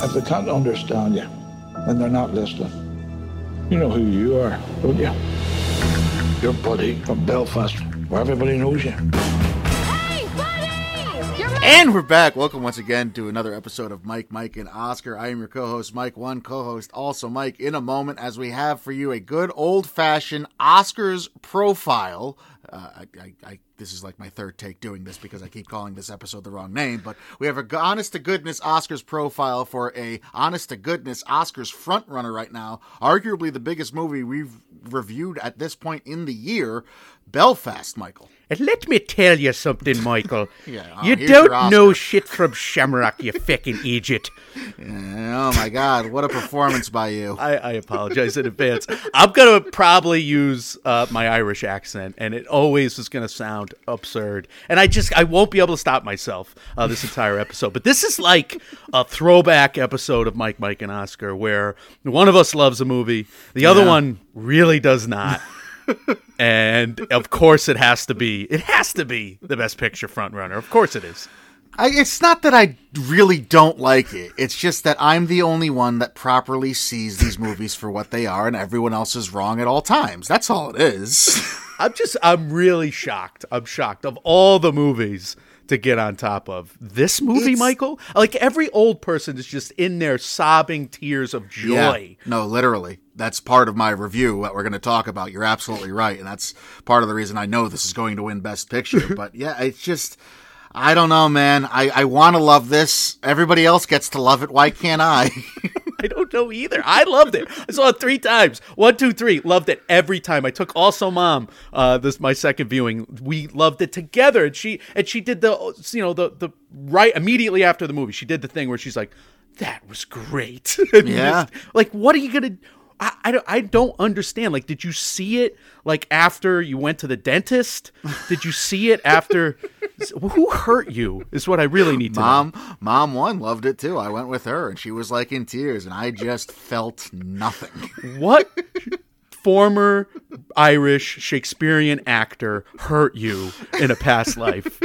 If they can't understand you, then they're not listening. You know who you are, don't you? Your buddy from Belfast, where everybody knows you. Hey, buddy! And we're back. Welcome once again to another episode of Mike, Mike, and Oscar. I am your co-host, Mike, one co-host, also Mike, in a moment, as we have for you a good old-fashioned Oscars profile. This is like my third take doing this because I keep calling this episode the wrong name, but we have an honest-to-goodness Oscars profile for a honest-to-goodness Oscars frontrunner right now, arguably the biggest movie we've reviewed at this point in the year, Belfast, Michael. And let me tell you something, Michael. You don't know shit from Shamrock, you fucking idiot. Oh, my God. What a performance by you. I apologize in advance. I'm going to probably use my Irish accent, and it always is going to sound absurd. And I won't be able to stop myself this entire episode. But this is like a throwback episode of Mike, Mike, and Oscar, where one of us loves a movie. The other one really does not. And of course, it has to be the Best Picture frontrunner. Of course, it is. It's not that I really don't like it. It's just that I'm the only one that properly sees these movies for what they are, and everyone else is wrong at all times. That's all it is. I'm really shocked. I'm shocked of all the movies to get on top of this movie, Michael. Like every old person is just in there sobbing tears of joy. Yeah. No, literally. That's part of my review, what we're going to talk about. You're absolutely right. And that's part of the reason I know this is going to win Best Picture. But yeah, it's just, I don't know, man. I want to love this. Everybody else gets to love it. Why can't I? I don't know either. I loved it. I saw it 3 times. 1, 2, 3. Loved it every time. I took also mom. This my second viewing. We loved it together. And she did the right immediately after the movie. She did the thing where she's like, "That was great." Yeah. Just, like, what are you gonna? I don't understand. Like, did you see it like after you went to the dentist? Did you see it after? Who hurt you is what I really need to know. Mom one loved it too. I went with her and she was like in tears and I just felt nothing. What former Irish Shakespearean actor hurt you in a past life?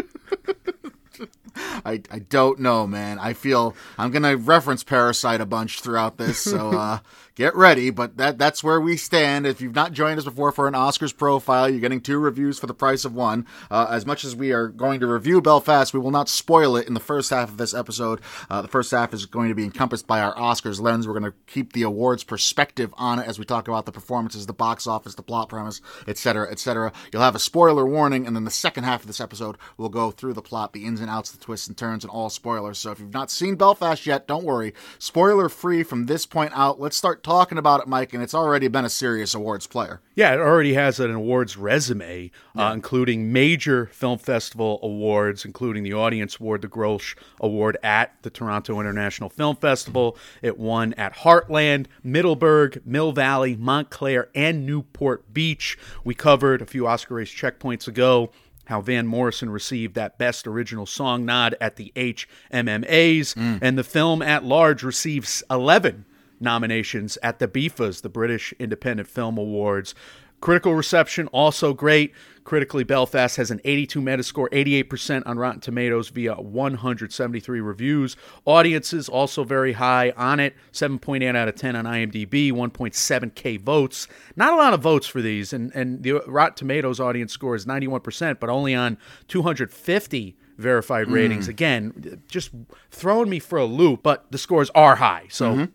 I don't know, man. I feel I'm going to reference Parasite a bunch throughout this, so get ready. But that's where we stand. If you've not joined us before for an Oscars profile, you're getting 2 reviews for the price of 1. As much as we are going to review Belfast, we will not spoil it in the first half of this episode. The first half is going to be encompassed by our Oscars lens. We're going to keep the awards perspective on it as we talk about the performances, the box office, the plot premise, et cetera, et cetera. You'll have a spoiler warning, and then the second half of this episode will go through the plot, the ins and outs, the twists and turns, and all spoilers. So if you've not seen Belfast yet, don't worry. Spoiler free from this point out. Let's start talking about it, Mike, and it's already been a serious awards player. Yeah, it already has an awards resume, including major film festival awards, including the Audience Award, the Grosh Award at the Toronto International Film Festival. It won at Heartland, Middleburg, Mill Valley, Montclair, and Newport Beach. We covered a few Oscar race checkpoints ago how Van Morrison received that Best Original Song nod at the HMMAs, and the film at large receives 11 nominations at the BIFAs, the British Independent Film Awards. Critical reception, also great. Critically, Belfast has an 82 Metascore, 88% on Rotten Tomatoes via 173 reviews. Audiences also very high on it, 7.8 out of 10 on IMDb, 1.7K votes. Not a lot of votes for these, and the Rotten Tomatoes audience score is 91%, but only on 250 verified ratings. Again, just throwing me for a loop, but the scores are high, so...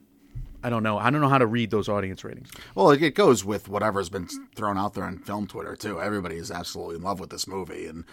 I don't know. I don't know how to read those audience ratings. Well, it goes with whatever's been thrown out there on film Twitter, too. Everybody is absolutely in love with this movie. And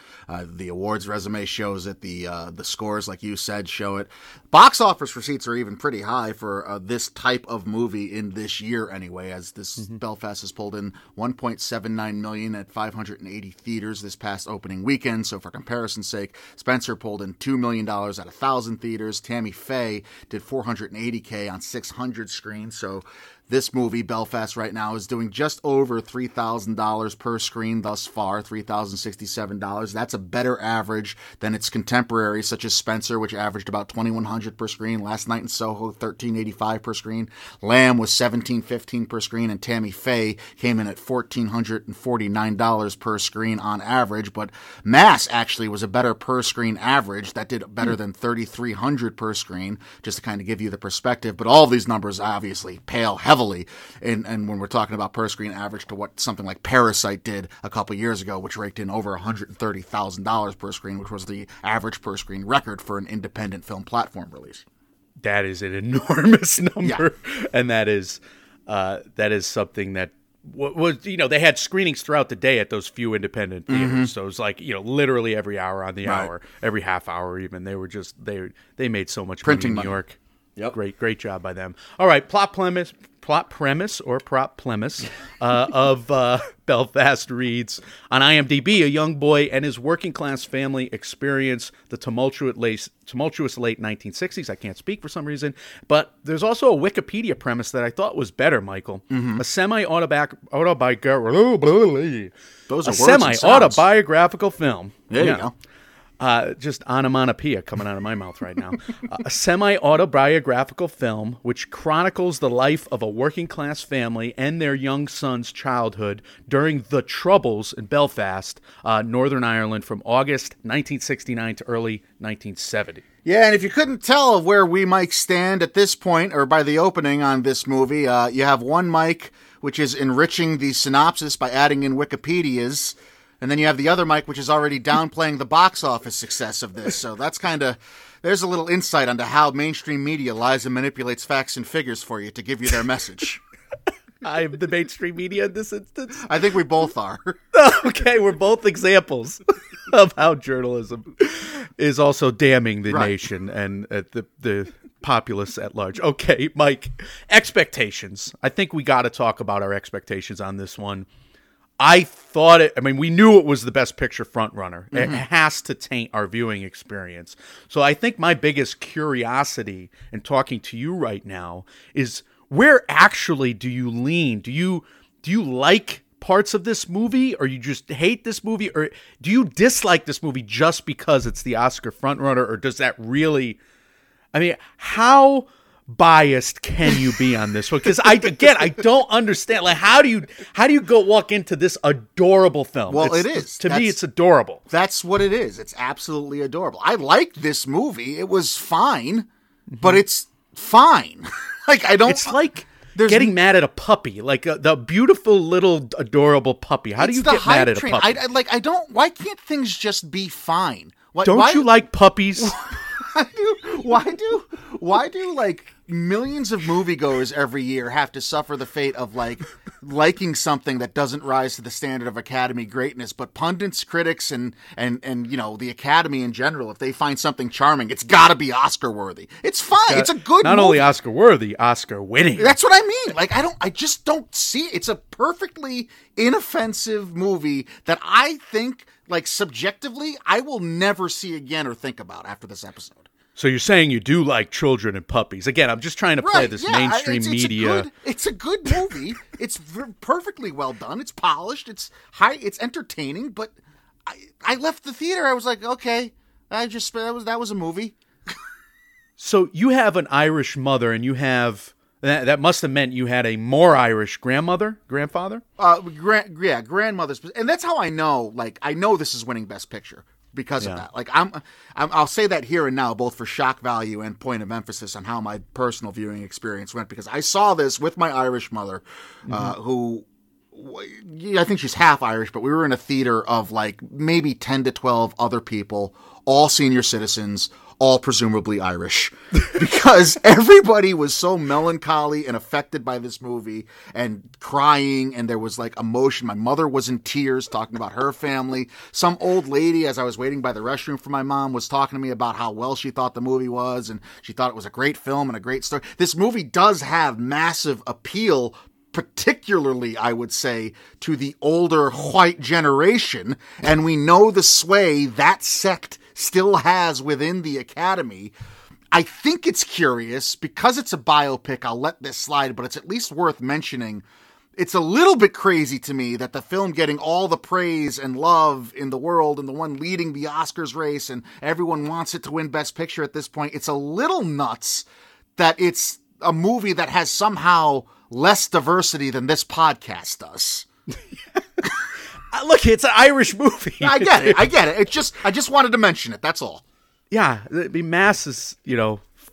the awards resume shows it. The scores, like you said, show it. Box office receipts are even pretty high for this type of movie in this year anyway, as this Belfast has pulled in $1.79 million at 580 theaters this past opening weekend. So for comparison's sake, Spencer pulled in $2 million at 1,000 theaters. Tammy Faye did $480K on 600 screen, so This movie, Belfast, right now is doing just over $3,000 per screen thus far, $3,067. That's a better average than its contemporaries, such as Spencer, which averaged about $2,100 per screen. Last Night in Soho, $1,385 per screen. Lamb was $1,715 per screen, and Tammy Faye came in at $1,449 per screen on average. But Mass actually was a better per screen average. That did better than $3,300 per screen, just to kind of give you the perspective. But all of these numbers obviously pale heavily and when we're talking about per screen average to what something like Parasite did a couple years ago, which raked in over $130,000 per screen, which was the average per screen record for an independent film platform release. That is an enormous number. Yeah. And that is something that was, you know, they had screenings throughout the day at those few independent theaters. Mm-hmm. So it's like, you know, literally every hour on the hour, every half hour even. They were just, they made so much money in New York. Yep. Great job by them. All right, plot premise of Belfast reads, on IMDb, a young boy and his working-class family experience the tumultuous late 1960s. I can't speak for some reason. But there's also a Wikipedia premise that I thought was better, Michael. Mm-hmm. A semi-autobiographical film. There you go. Just onomatopoeia coming out of my mouth right now. A semi-autobiographical film which chronicles the life of a working-class family and their young son's childhood during the Troubles in Belfast, Northern Ireland, from August 1969 to early 1970. Yeah, and if you couldn't tell of where we might stand at this point, or by the opening on this movie, you have one mic which is enriching the synopsis by adding in Wikipedia's, and then you have the other mic, which is already downplaying the box office success of this. So that's kind of, there's a little insight onto how mainstream media lies and manipulates facts and figures for you to give you their message. I'm the mainstream media in this instance. I think we both are. Okay, we're both examples of how journalism is also damning the nation and the populace at large. Okay, Mike, expectations. I think we got to talk about our expectations on this one. We knew it was the best picture frontrunner. Mm-hmm. It has to taint our viewing experience. So I think my biggest curiosity in talking to you right now is, where actually do you lean? Do you like parts of this movie, or you just hate this movie, or do you dislike this movie just because it's the Oscar frontrunner, or does that really, how biased can you be on this one? Because I don't understand, like, how do you go walk into this adorable film? Well, it's adorable. That's what it is. It's absolutely adorable. I liked this movie. It was fine. Mm-hmm. But it's fine. It's like getting mad at a puppy, like the beautiful little adorable puppy. How do you get mad at a puppy? Why can't things just be fine? Why you like puppies? Why do like millions of moviegoers every year have to suffer the fate of liking something that doesn't rise to the standard of Academy greatness? But pundits, critics, and you know, the Academy in general, if they find something charming, it's got to be Oscar worthy. It's fine. It's a good movie. Not only Oscar worthy, Oscar winning. That's what I mean. I just don't see it. It's a perfectly inoffensive movie that I think, subjectively, I will never see again or think about after this episode. So you're saying you do like children and puppies. Again, I'm just trying to play this mainstream media. It's a good movie. It's perfectly well done. It's polished. It's high. It's entertaining. But I left the theater. I was like, okay, that was a movie. So you have an Irish mother, and you have that must have meant you had a more Irish grandfather. Grandmother, and that's how I know. I know this is winning Best Picture. Because of that, I'll say that here and now, both for shock value and point of emphasis on how my personal viewing experience went. Because I saw this with my Irish mother, mm-hmm. who I think she's half Irish, but we were in a theater of maybe 10 to 12 other people, all senior citizens, all presumably Irish, because everybody was so melancholy and affected by this movie and crying. And there was emotion. My mother was in tears talking about her family. Some old lady, as I was waiting by the restroom for my mom, was talking to me about how well she thought the movie was. And she thought it was a great film and a great story. This movie does have massive appeal, particularly, I would say, to the older white generation. And we know the sway that sect still has within the Academy. I think it's curious because it's a biopic. I'll let this slide, but it's at least worth mentioning. It's a little bit crazy to me that the film getting all the praise and love in the world and the one leading the Oscars race and everyone wants it to win Best Picture at this point. It's a little nuts that it's a movie that has somehow less diversity than this podcast does. Look, it's an Irish movie. I get it. I just wanted to mention it. That's all. Yeah. The mass is,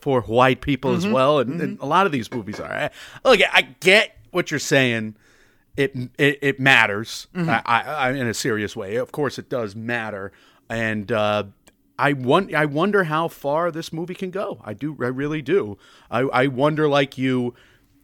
for white people mm-hmm. as well. And a lot of these movies are. Look, I get what you're saying. It matters mm-hmm. I in a serious way. Of course, it does matter. And I wonder how far this movie can go. I really do. I wonder, like you,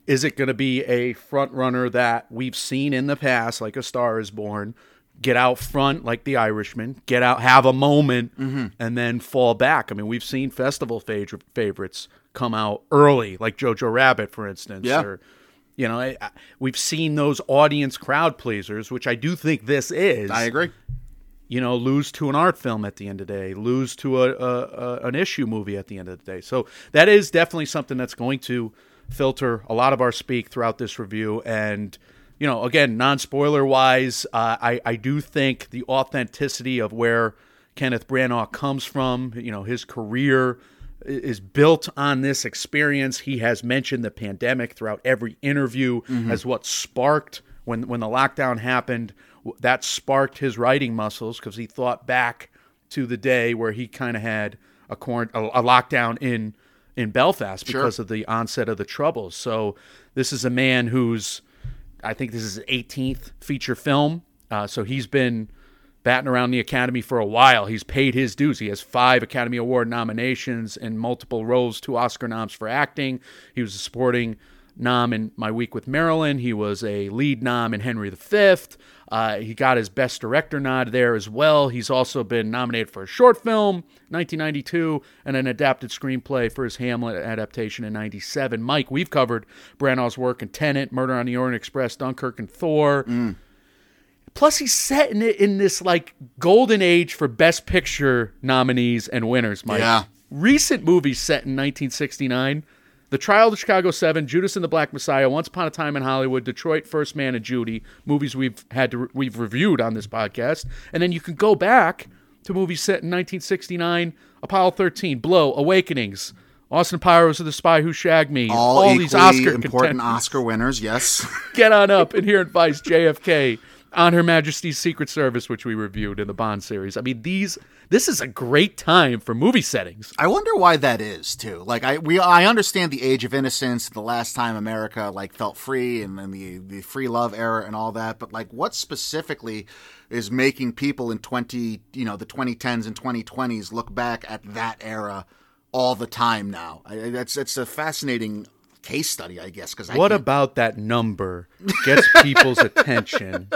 is it going to be a front runner that we've seen in the past, like A Star Is Born, get out front like The Irishman, get out, have a moment, mm-hmm. and then fall back? I mean, we've seen festival favorites come out early, like Jojo Rabbit, for instance. Yeah. Or, we've seen those audience crowd pleasers, which I do think this is. I agree. Lose to an art film at the end of the day, lose to an issue movie at the end of the day. So that is definitely something that's going to filter a lot of our speak throughout this review. And, again, non-spoiler wise, I do think the authenticity of where Kenneth Branagh comes from, his career is built on this experience. He has mentioned the pandemic throughout every interview mm-hmm. as what sparked when the lockdown happened. That sparked his writing muscles because he thought back to the day where he kind of had a lockdown in Belfast because sure. of the onset of the Troubles. So this is a man who's, I think this is his 18th feature film. So he's been batting around the Academy for a while. He's paid his dues. He has 5 Academy Award nominations and multiple roles, 2 Oscar noms for acting. He was a supporting nom in My Week with Marilyn. He was a lead nom in Henry V. He got his Best Director nod there as well. He's also been nominated for a short film, 1992, and an adapted screenplay for his Hamlet adaptation in 1997. Mike, we've covered Branagh's work in Tenet, Murder on the Orient Express, Dunkirk, and Thor. Mm. Plus, he's setting it in this golden age for Best Picture nominees and winners, Mike. Yeah. Recent movies set in 1969. The Trial of the Chicago Seven, Judas and the Black Messiah, Once Upon a Time in Hollywood, Detroit, First Man, and Judi, movies we've reviewed on this podcast. And then you can go back to movies set in 1969, Apollo 13, Blow, Awakenings, Austin Powers of the Spy Who Shagged Me. All these Oscar important Oscar winners, yes. Get On Up, Inherent Vice, JFK, On Her Majesty's Secret Service, which we reviewed in the Bond series. I mean, this is a great time for movie settings. I wonder why that is too. I understand the Age of Innocence, the last time America felt free, and then the free love era and all that. But what specifically is making people in the 2010s and 2020s look back at that era all the time now? That's a fascinating case study, I guess. Because what about that number gets people's attention?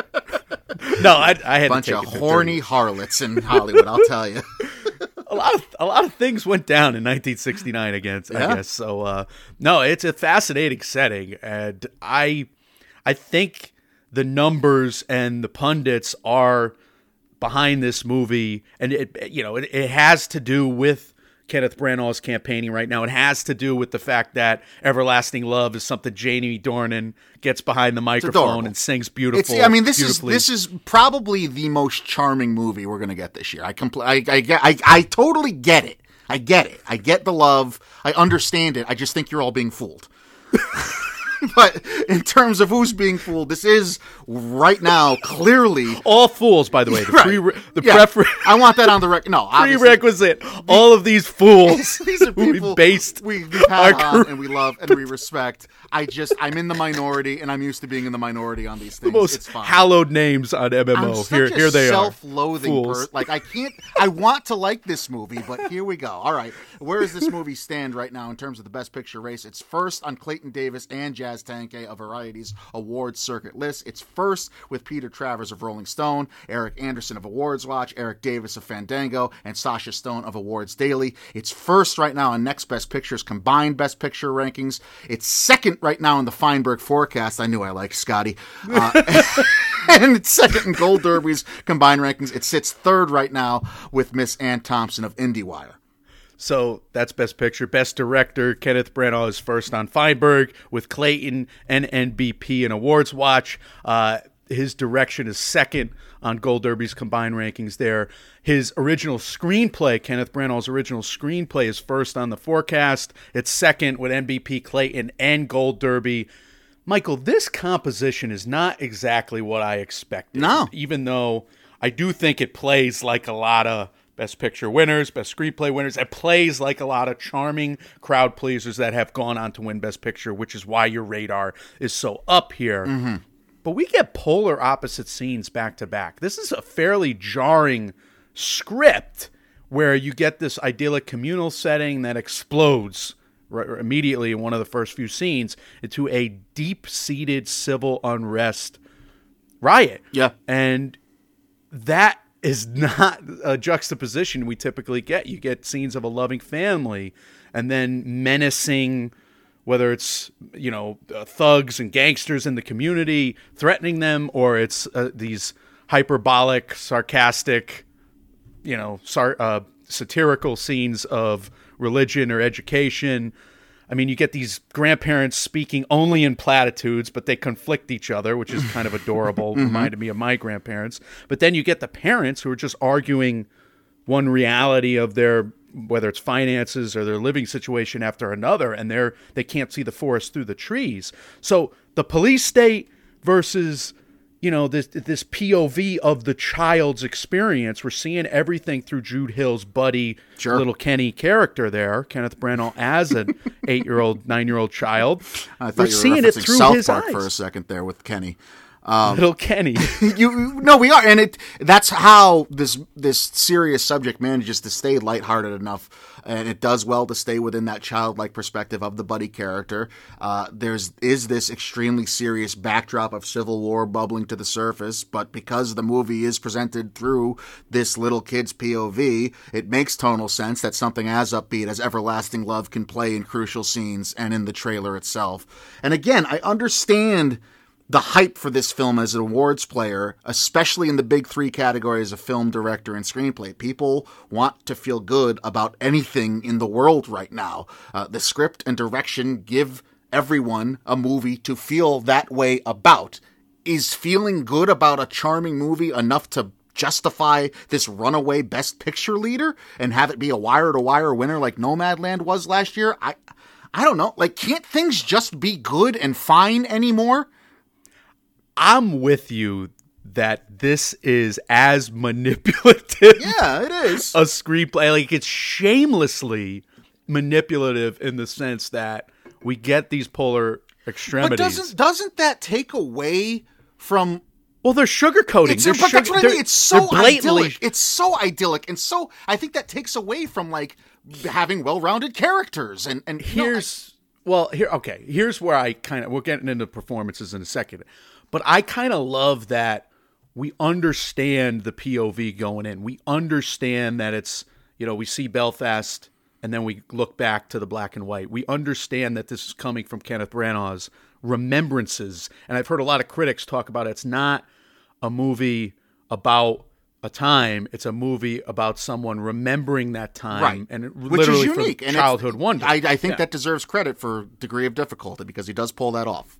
No, I had a bunch of horny harlots in Hollywood. I'll tell you, a lot of things went down in 1969. I guess so. No, it's a fascinating setting, and I think the numbers and the pundits are behind this movie, and it has to do with Kenneth Branagh's campaigning right now. It has to do with the fact that everlasting love is something Jamie Dornan gets behind the microphone and sings beautifully. This is probably the most charming movie we're going to get this year. I totally get it. I get it. I get the love. I understand it. I just think you're all being fooled. But in terms of who's being fooled, this is right now clearly all fools. By the way, I want that on the record. No, prerequisite. All of these fools. These are people we have on and we love and we respect. I'm in the minority, and I'm used to being in the minority on these things. The most hallowed names on MMO. Here they are. Self-loathing. I want to like this movie, but here we go. All right, where does this movie stand right now in terms of the Best Picture race? It's first on Clayton Davis and Jazz Tanke of Variety's awards circuit list. It's first with Peter Travers of Rolling Stone, Eric Anderson of Awards Watch, Eric Davis of Fandango, and Sasha Stone of Awards Daily. It's first right now in Next Best Picture's combined Best Picture rankings. It's second right now in the Feinberg Forecast. I knew I liked Scotty. And it's second in Gold Derby's combined rankings. It sits third right now with Miss Ann Thompson of IndieWire. So that's Best Picture. Best Director, Kenneth Branagh is first on Feinberg with Clayton and NBP and Awards Watch. His direction is second on Gold Derby's combined rankings there. His original screenplay, Kenneth Branagh's original screenplay, is first on The Forecast. It's second with NBP, Clayton, and Gold Derby. Michael, this composition is not exactly what I expected. No. Even though I do think it plays like a lot of Best Picture winners, Best Screenplay winners. It plays like a lot of charming crowd pleasers that have gone on to win Best Picture, which is why your radar is so up here. Mm-hmm. But we get polar opposite scenes back to back. This is a fairly jarring script where you get this idyllic communal setting that explodes immediately in one of the first few scenes into a deep-seated civil unrest riot. Yeah. And that is not a juxtaposition we typically get. You get scenes of a loving family and then menacing, whether it's, thugs and gangsters in the community threatening them, or it's these hyperbolic, sarcastic, satirical scenes of religion or education. I mean, you get these grandparents speaking only in platitudes, but they conflict each other, which is kind of adorable. Mm-hmm. Reminded me of my grandparents. But then you get the parents who are just arguing one reality of their, whether it's finances or their living situation, after another, and they can't see the forest through the trees. So the police state versus, this POV of the child's experience. We're seeing everything through Jude Hill's buddy, sure, Little Kenny character there, Kenneth Branagh as an 9-year-old child. I thought you were seeing it through South his Park eyes for a second there with Kenny. Little Kenny. We are. And that's how this serious subject manages to stay lighthearted enough. And it does well to stay within that childlike perspective of the buddy character. There is this extremely serious backdrop of civil war bubbling to the surface, but because the movie is presented through this little kid's POV, it makes tonal sense that something as upbeat as everlasting love can play in crucial scenes and in the trailer itself. And again, I understand the hype for this film as an awards player, especially in the big three categories of film, director, and screenplay. People want to feel good about anything in the world right now. The script and direction give everyone a movie to feel that way about. Is feeling good about a charming movie enough to justify this runaway Best Picture leader and have it be a wire-to-wire winner like Nomadland was last year? I don't know. Can't things just be good and fine anymore? I'm with you that this is as manipulative. Yeah, it is. A screenplay. It's shamelessly manipulative in the sense that we get these polar extremities. But doesn't that take away from... Well, they're sugarcoating. That's what I mean. It's so idyllic. It's so idyllic. And so I think that takes away from having well-rounded characters. And here's... Here's where I kind of... We're getting into performances in a second. But I kind of love that we understand the POV going in. We understand that it's, we see Belfast and then we look back to the black and white. We understand that this is coming from Kenneth Branagh's remembrances. And I've heard a lot of critics talk about it's not a movie about a time. It's a movie about someone remembering that time. Right. And literally from childhood wonder. I think that deserves credit for degree of difficulty because he does pull that off.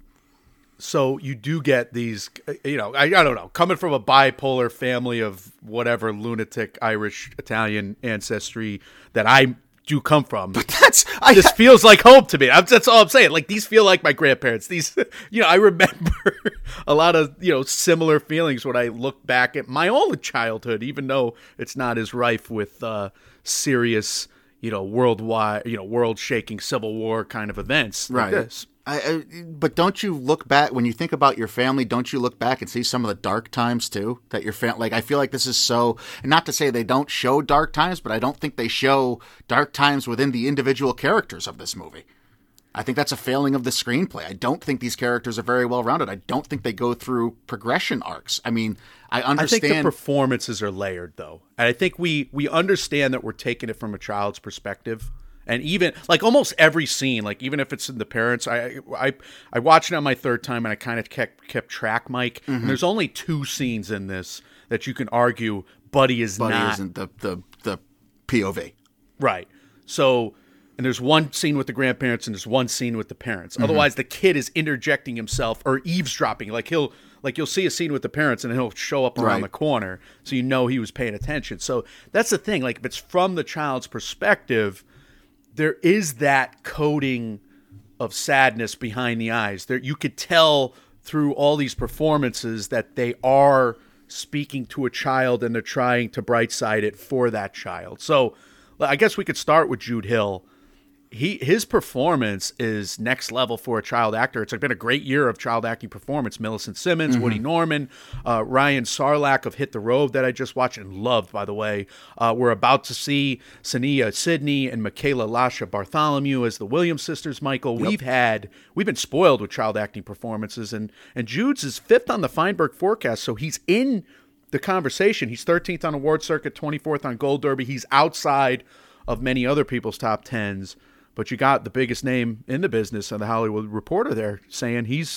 So you do get these, I don't know, coming from a bipolar family of whatever lunatic Irish Italian ancestry that I do come from. But this feels like home to me. That's all I'm saying. These feel like my grandparents. These, I remember a lot of, similar feelings when I look back at my own childhood, even though it's not as rife with serious, worldwide, world-shaking civil war kind of events like this. But don't you look back when you think about your family? Don't you look back and see some of the dark times too that your family? I feel like this is so. And not to say they don't show dark times, but I don't think they show dark times within the individual characters of this movie. I think that's a failing of the screenplay. I don't think these characters are very well rounded. I don't think they go through progression arcs. I mean, I understand. I think the performances are layered though, and I think we understand that we're taking it from a child's perspective. And even almost every scene, even if it's in the parents, I watched it on my third time and I kind of kept track, Mike. Mm-hmm. And there's only two scenes in this that you can argue Buddy isn't the POV. Right. So, and there's one scene with the grandparents and there's one scene with the parents. Mm-hmm. Otherwise, the kid is interjecting himself or eavesdropping. Like he'll, like you'll see a scene with the parents and he'll show up around the corner, so you know he was paying attention. So that's the thing. Like if it's from the child's perspective, there is that coding of sadness behind the eyes. There, you could tell through all these performances that they are speaking to a child and they're trying to bright side it for that child. So I guess we could start with Jude Hill. His performance is next level for a child actor. It's been a great year of child acting performance. Millicent Simmons, mm-hmm. Woody Norman, Ryan Sarlacc of Hit the Road that I just watched and loved, by the way. We're about to see Sania Sidney and Michaela Lasha Bartholomew as the Williams sisters, Michael. Yep. We've been spoiled with child acting performances. And Jude's is fifth on the Feinberg forecast, so he's in the conversation. He's 13th on award circuit, 24th on Gold Derby. He's outside of many other people's top tens. But you got the biggest name in the business and the Hollywood Reporter there saying he's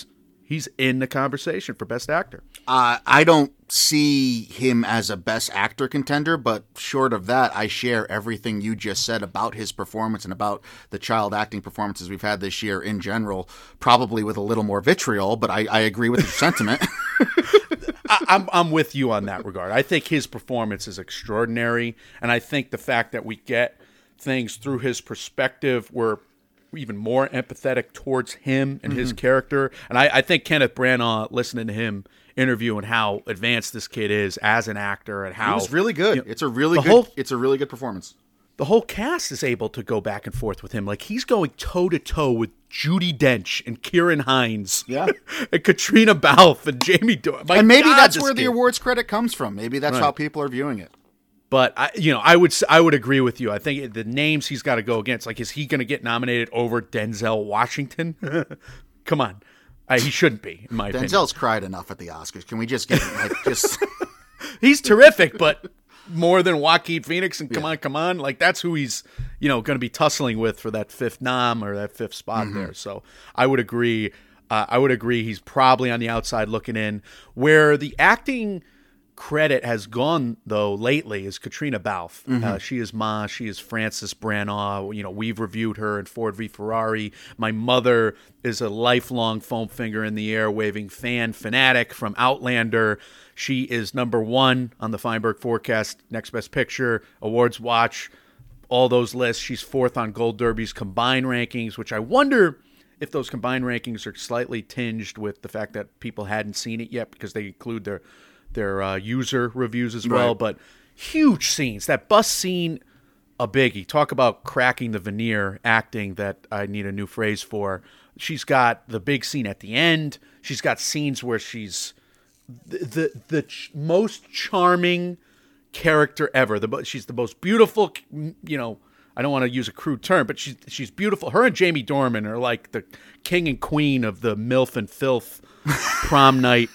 in the conversation for Best Actor. I don't see him as a Best Actor contender, but short of that, I share everything you just said about his performance and about the child acting performances we've had this year in general, probably with a little more vitriol, but I agree with your sentiment. I'm with you on that regard. I think his performance is extraordinary, and I think the fact that we get things through his perspective were even more empathetic towards him and mm-hmm. his character. And I think Kenneth Branagh, listening to him interview and how advanced this kid is as an actor and how he was really good. You know, it's a really good performance. The whole cast is able to go back and forth with him. Like he's going toe to toe with Judi Dench and Ciarán Hinds, and Caitríona Balfe and Jamie Dornan. And maybe that's where the awards credit comes from. Maybe that's how people are viewing it. But I would agree with you. I think the names he's got to go against, like, is he going to get nominated over Denzel Washington? Come on, he shouldn't be. In my opinion, Denzel's cried enough at the Oscars. Can we just get just? He's terrific, but more than Joaquin Phoenix and come on, like that's who he's going to be tussling with for that fifth nom or that fifth spot mm-hmm. there. So I would agree. He's probably on the outside looking in. Where the acting credit has gone though lately is Caitríona Balfe. Mm-hmm. She is Ma. She is Frances Branagh. We've reviewed her in Ford v Ferrari. My mother is a lifelong foam finger in the air waving fan fanatic from Outlander. She is number one on the Feinberg forecast, Next Best Picture, Awards Watch, all those lists. She's fourth on Gold Derby's combined rankings, which I wonder if those combined rankings are slightly tinged with the fact that people hadn't seen it yet because they include their user reviews as well, but huge scenes. That bus scene, a biggie. Talk about cracking the veneer acting that I need a new phrase for. She's got the big scene at the end. She's got scenes where she's the most charming character ever. She's the most beautiful, I don't want to use a crude term, but she's beautiful. Her and Jamie Dornan are like the king and queen of the MILF and filth prom night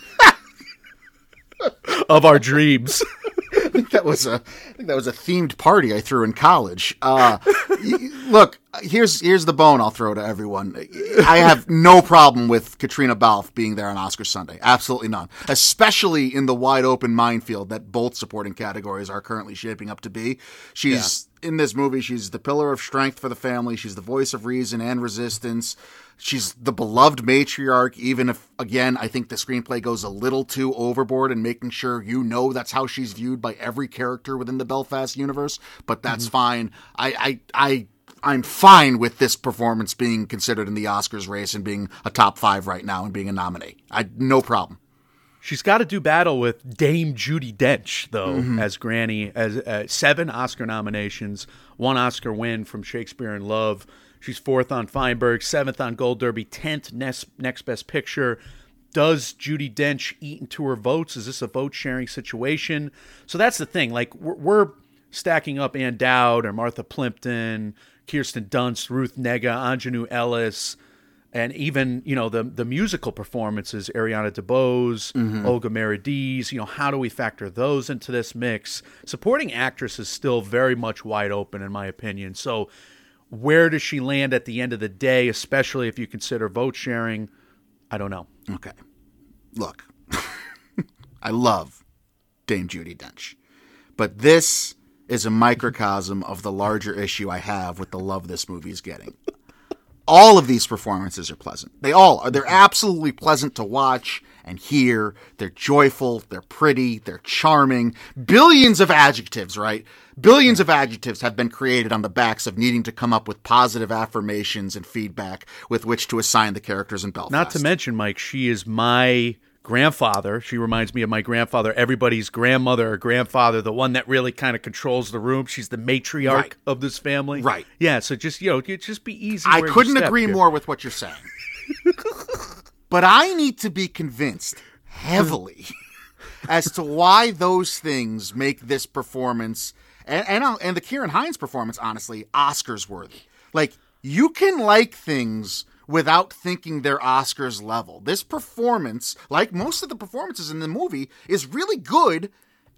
of our dreams. I think that was a themed party I threw in college. Look, here's the bone I'll throw to everyone. I have no problem with Caitríona Balfe being there on Oscar Sunday. Absolutely none. Especially in the wide open minefield that both supporting categories are currently shaping up to be. She's in this movie, she's the pillar of strength for the family. She's the voice of reason and resistance. She's the beloved matriarch, even if, again, I think the screenplay goes a little too overboard in making sure that's how she's viewed by every character within the Belfast universe. But that's mm-hmm. fine. I'm fine with this performance being considered in the Oscars race and being a top five right now and being a nominee. No problem. She's got to do battle with Dame Judi Dench, though, mm-hmm. as Granny, as 7 Oscar nominations, 1 Oscar win from Shakespeare in Love. She's 4th on Feinberg, 7th on Gold Derby, 10th Next Best Picture. Does Judi Dench eat into her votes? Is this a vote-sharing situation? So that's the thing. Like, we're stacking up Ann Dowd or Martha Plimpton, Kirsten Dunst, Ruth Negga, Anjanou Ellis, and even, the musical performances, Ariana DeBose, mm-hmm. Olga Meredith, how do we factor those into this mix? Supporting actress is still very much wide open, in my opinion. So where does she land at the end of the day, especially if you consider vote sharing? I don't know. Okay. Look, I love Dame Judi Dench, but this is a microcosm of the larger issue I have with the love this movie is getting. All of these performances are pleasant. They all are. They're absolutely pleasant to watch and hear. They're joyful. They're pretty. They're charming. Billions of adjectives, right? Billions of adjectives have been created on the backs of needing to come up with positive affirmations and feedback with which to assign the characters in Belfast. Not to mention, Mike, she is my grandfather. She reminds me of my grandfather, everybody's grandmother or grandfather, the one that really kind of controls the room. She's the matriarch of this family. Right. Yeah, so just, you know, just be easy. I couldn't agree more with what you're saying. But I need to be convinced heavily as to why those things make this performance, and the Ciarán Hinds performance, honestly, Oscars worthy. Like, you can like things without thinking they're Oscars level. This performance, like most of the performances in the movie, is really good.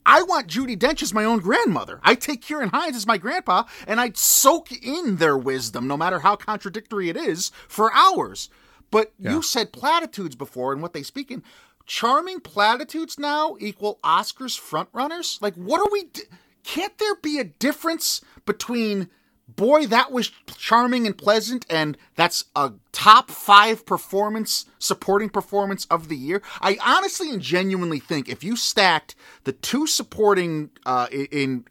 I want Judi Dench as my own grandmother. I take Ciarán Hinds as my grandpa, and I'd soak in their wisdom, no matter how contradictory it is, for hours. But you said platitudes before and what they speak in. Charming platitudes now equal Oscars frontrunners? Like, what are we... Can't there be a difference between... Boy, that was charming and pleasant, and that's a top five performance, supporting performance of the year. I honestly and genuinely think if you stacked the two supporting in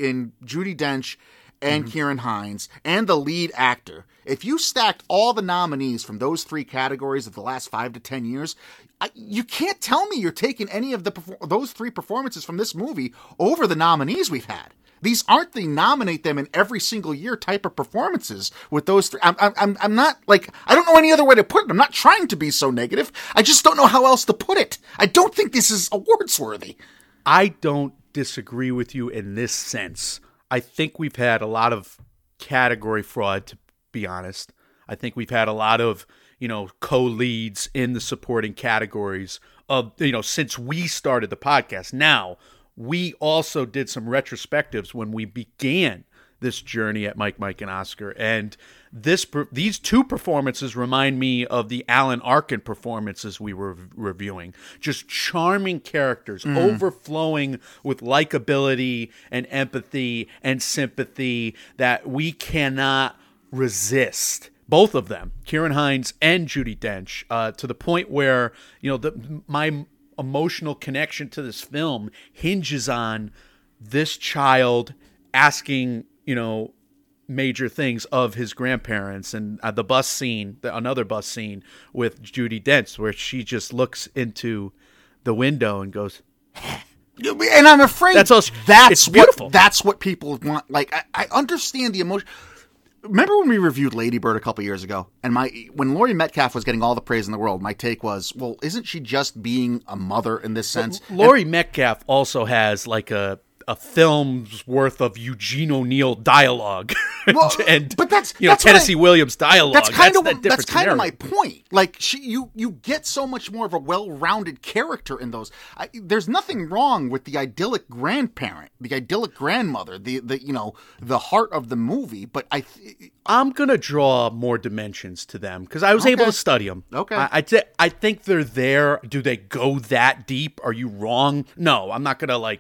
Judi Dench and Ciarán Hinds and the lead actor, if you stacked all the nominees from those three categories of the last 5 to 10 years, you can't tell me you're taking any of those three performances from this movie over the nominees we've had. These aren't the nominate them in every single year type of performances with those three. I'm not, like, I don't know any other way to put it. I'm not trying to be so negative. I just don't know how else to put it. I don't think this is awards worthy. I don't disagree with you in this sense. I think we've had a lot of category fraud, to be honest. I think we've had a lot of, you know, co-leads in the supporting categories of, you know, since we started the podcast. Now, we also did some retrospectives when we began this journey at Mike, Mike, and Oscar. And these two performances remind me of the Alan Arkin performances we were reviewing. Just charming characters, overflowing with likability and empathy and sympathy that we cannot resist. Both of them, Ciarán Hinds and Judi Dench, to the point where, you know, my emotional connection to this film hinges on this child asking, you know, major things of his grandparents, and the bus scene, another bus scene with Judi Dench, where she just looks into the window and goes, and I'm afraid that's beautiful. That's what people want. Like, I understand the emotion. Remember when we reviewed Lady Bird a couple years ago, and when Laurie Metcalf was getting all the praise in the world, my take was, well, isn't she just being a mother in this sense? Well, Laurie Metcalf also has like a film's worth of Eugene O'Neill dialogue, well, and but that's, you know, that's Tennessee Williams dialogue. That's kind of my point. Like, you get so much more of a well-rounded character in those. There's nothing wrong with the idyllic grandparent, the idyllic grandmother, the you know, the heart of the movie. But I'm gonna draw more dimensions to them because I was able to study them. Okay, I think they're there. Do they go that deep? Are you wrong? No, I'm not gonna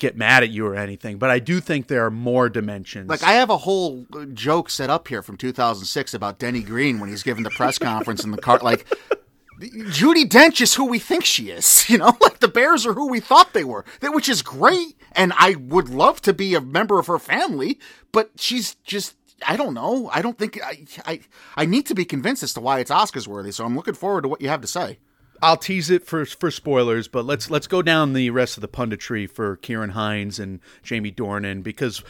get mad at you or anything, but I do think there are more dimensions. Like, I have a whole joke set up here from 2006 about Denny Green when he's giving the press conference in the car. Like, Judi Dench is who we think she is, you know? Like, the Bears are who we thought they were, which is great, and I would love to be a member of her family, but she's just... I don't know. I don't think... I need to be convinced as to why it's Oscars worthy, so I'm looking forward to what you have to say. I'll tease it for spoilers, but let's go down the rest of the punditry for Ciarán Hinds and Jamie Dornan, because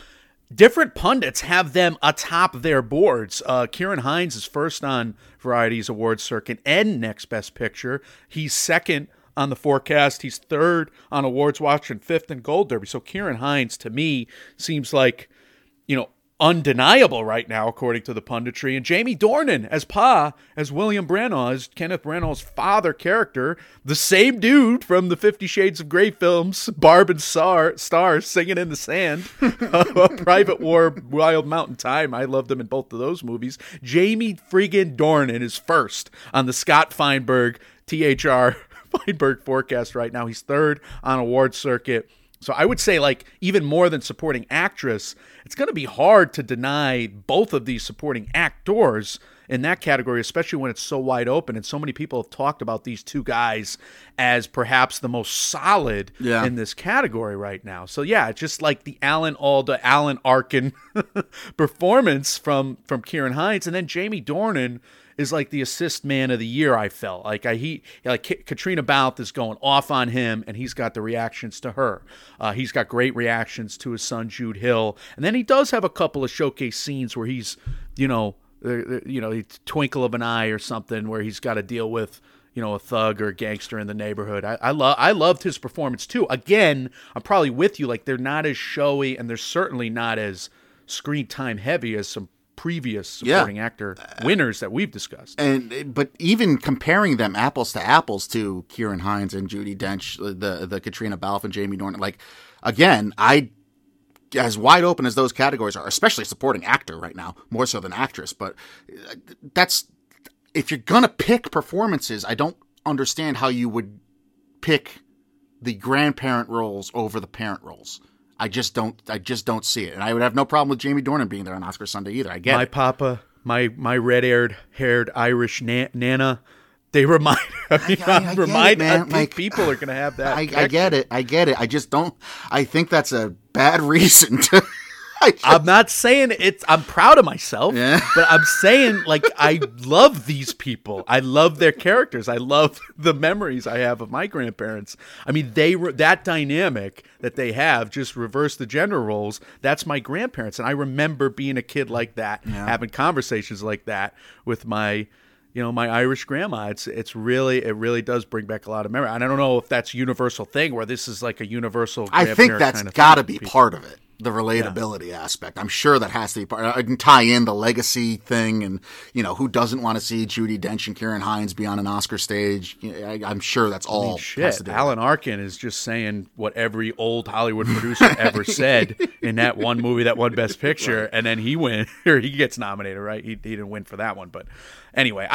different pundits have them atop their boards. Ciarán Hinds is first on Variety's awards circuit and Next Best Picture. He's second on The Forecast. He's third on Awards Watch and fifth in Gold Derby. So Ciarán Hinds, to me, seems like, you know, undeniable right now, according to the punditry. And Jamie Dornan as William Branagh, as Kenneth Branagh's father character, the same dude from the 50 Shades of Grey films, Barb and Star, Singing in the Sand, Private War, Wild Mountain Time. I loved him in both of those movies. Jamie friggin' Dornan is first on the Scott Feinberg, THR Feinberg Forecast right now. He's third on Awards Circuit. So I would say, like, even more than supporting actress, it's going to be hard to deny both of these supporting actors in that category, especially when it's so wide open. And so many people have talked about these two guys as perhaps the most solid in this category right now. So, yeah, it's just like the Alan Alda, Alan Arkin performance from Ciarán Hinds. And then Jamie Dornan is like the assist man of the year, I felt. Like, Caitríona Balfe is going off on him, and he's got the reactions to her. He's got great reactions to his son, Jude Hill. And then he does have a couple of showcase scenes where he's, the twinkle of an eye or something, where he's got to deal with, a thug or a gangster in the neighborhood. I loved his performance, too. Again, I'm probably with you. Like, they're not as showy, and they're certainly not as screen time heavy as some previous supporting actor winners that we've discussed. But even comparing them apples to apples to Ciarán Hinds and Judi Dench, the Caitríona Balfe and Jamie Dornan, like, again, as wide open as those categories are, especially supporting actor right now, more so than actress. But that's, if you're going to pick performances, I don't understand how you would pick the grandparent roles over the parent roles. I just don't see it. And I would have no problem with Jamie Dornan being there on Oscar Sunday either. I get it. My papa, my red-haired Irish nana, they remind I think people are going to have that. I get it. I think that's a bad reason to. I'm not saying it's, I'm proud of myself, but I'm saying, like, I love these people. I love their characters. I love the memories I have of my grandparents. I mean, that dynamic that they have, just reverse the gender roles. That's my grandparents. And I remember being a kid like that, having conversations like that with my, my Irish grandma. It really does bring back a lot of memory. And I don't know if that's a universal thing where this is like a universal grandparent. I think that's got to be part of it. The relatability aspect. I'm sure that has to be part. I can tie in the legacy thing, and who doesn't want to see Judi Dench and Ciarán Hinds be on an Oscar stage? I'm sure that's all. I mean, shit, Alan Arkin is just saying what every old Hollywood producer ever said in that one movie that won Best Picture, and then he wins or he gets nominated. Right? He didn't win for that one, but anyway,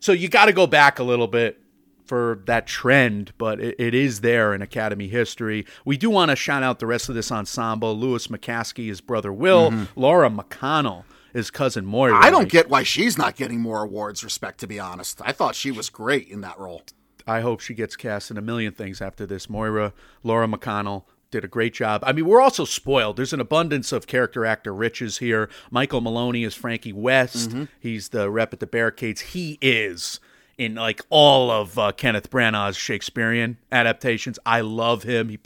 so you got to go back a little bit for that trend, but it is there in Academy history. We do want to shout out the rest of this ensemble. Louis McCaskey is brother Will. Mm-hmm. Laura McConnell is cousin Moira. I don't get why she's not getting more awards respect, to be honest. I thought she was great in that role. I hope she gets cast in a million things after this. Laura McConnell did a great job. I mean, we're also spoiled. There's an abundance of character actor riches here. Michael Maloney is Frankie West. Mm-hmm. He's the rep at the Barricades. He is in like all of Kenneth Branagh's Shakespearean adaptations. I love him.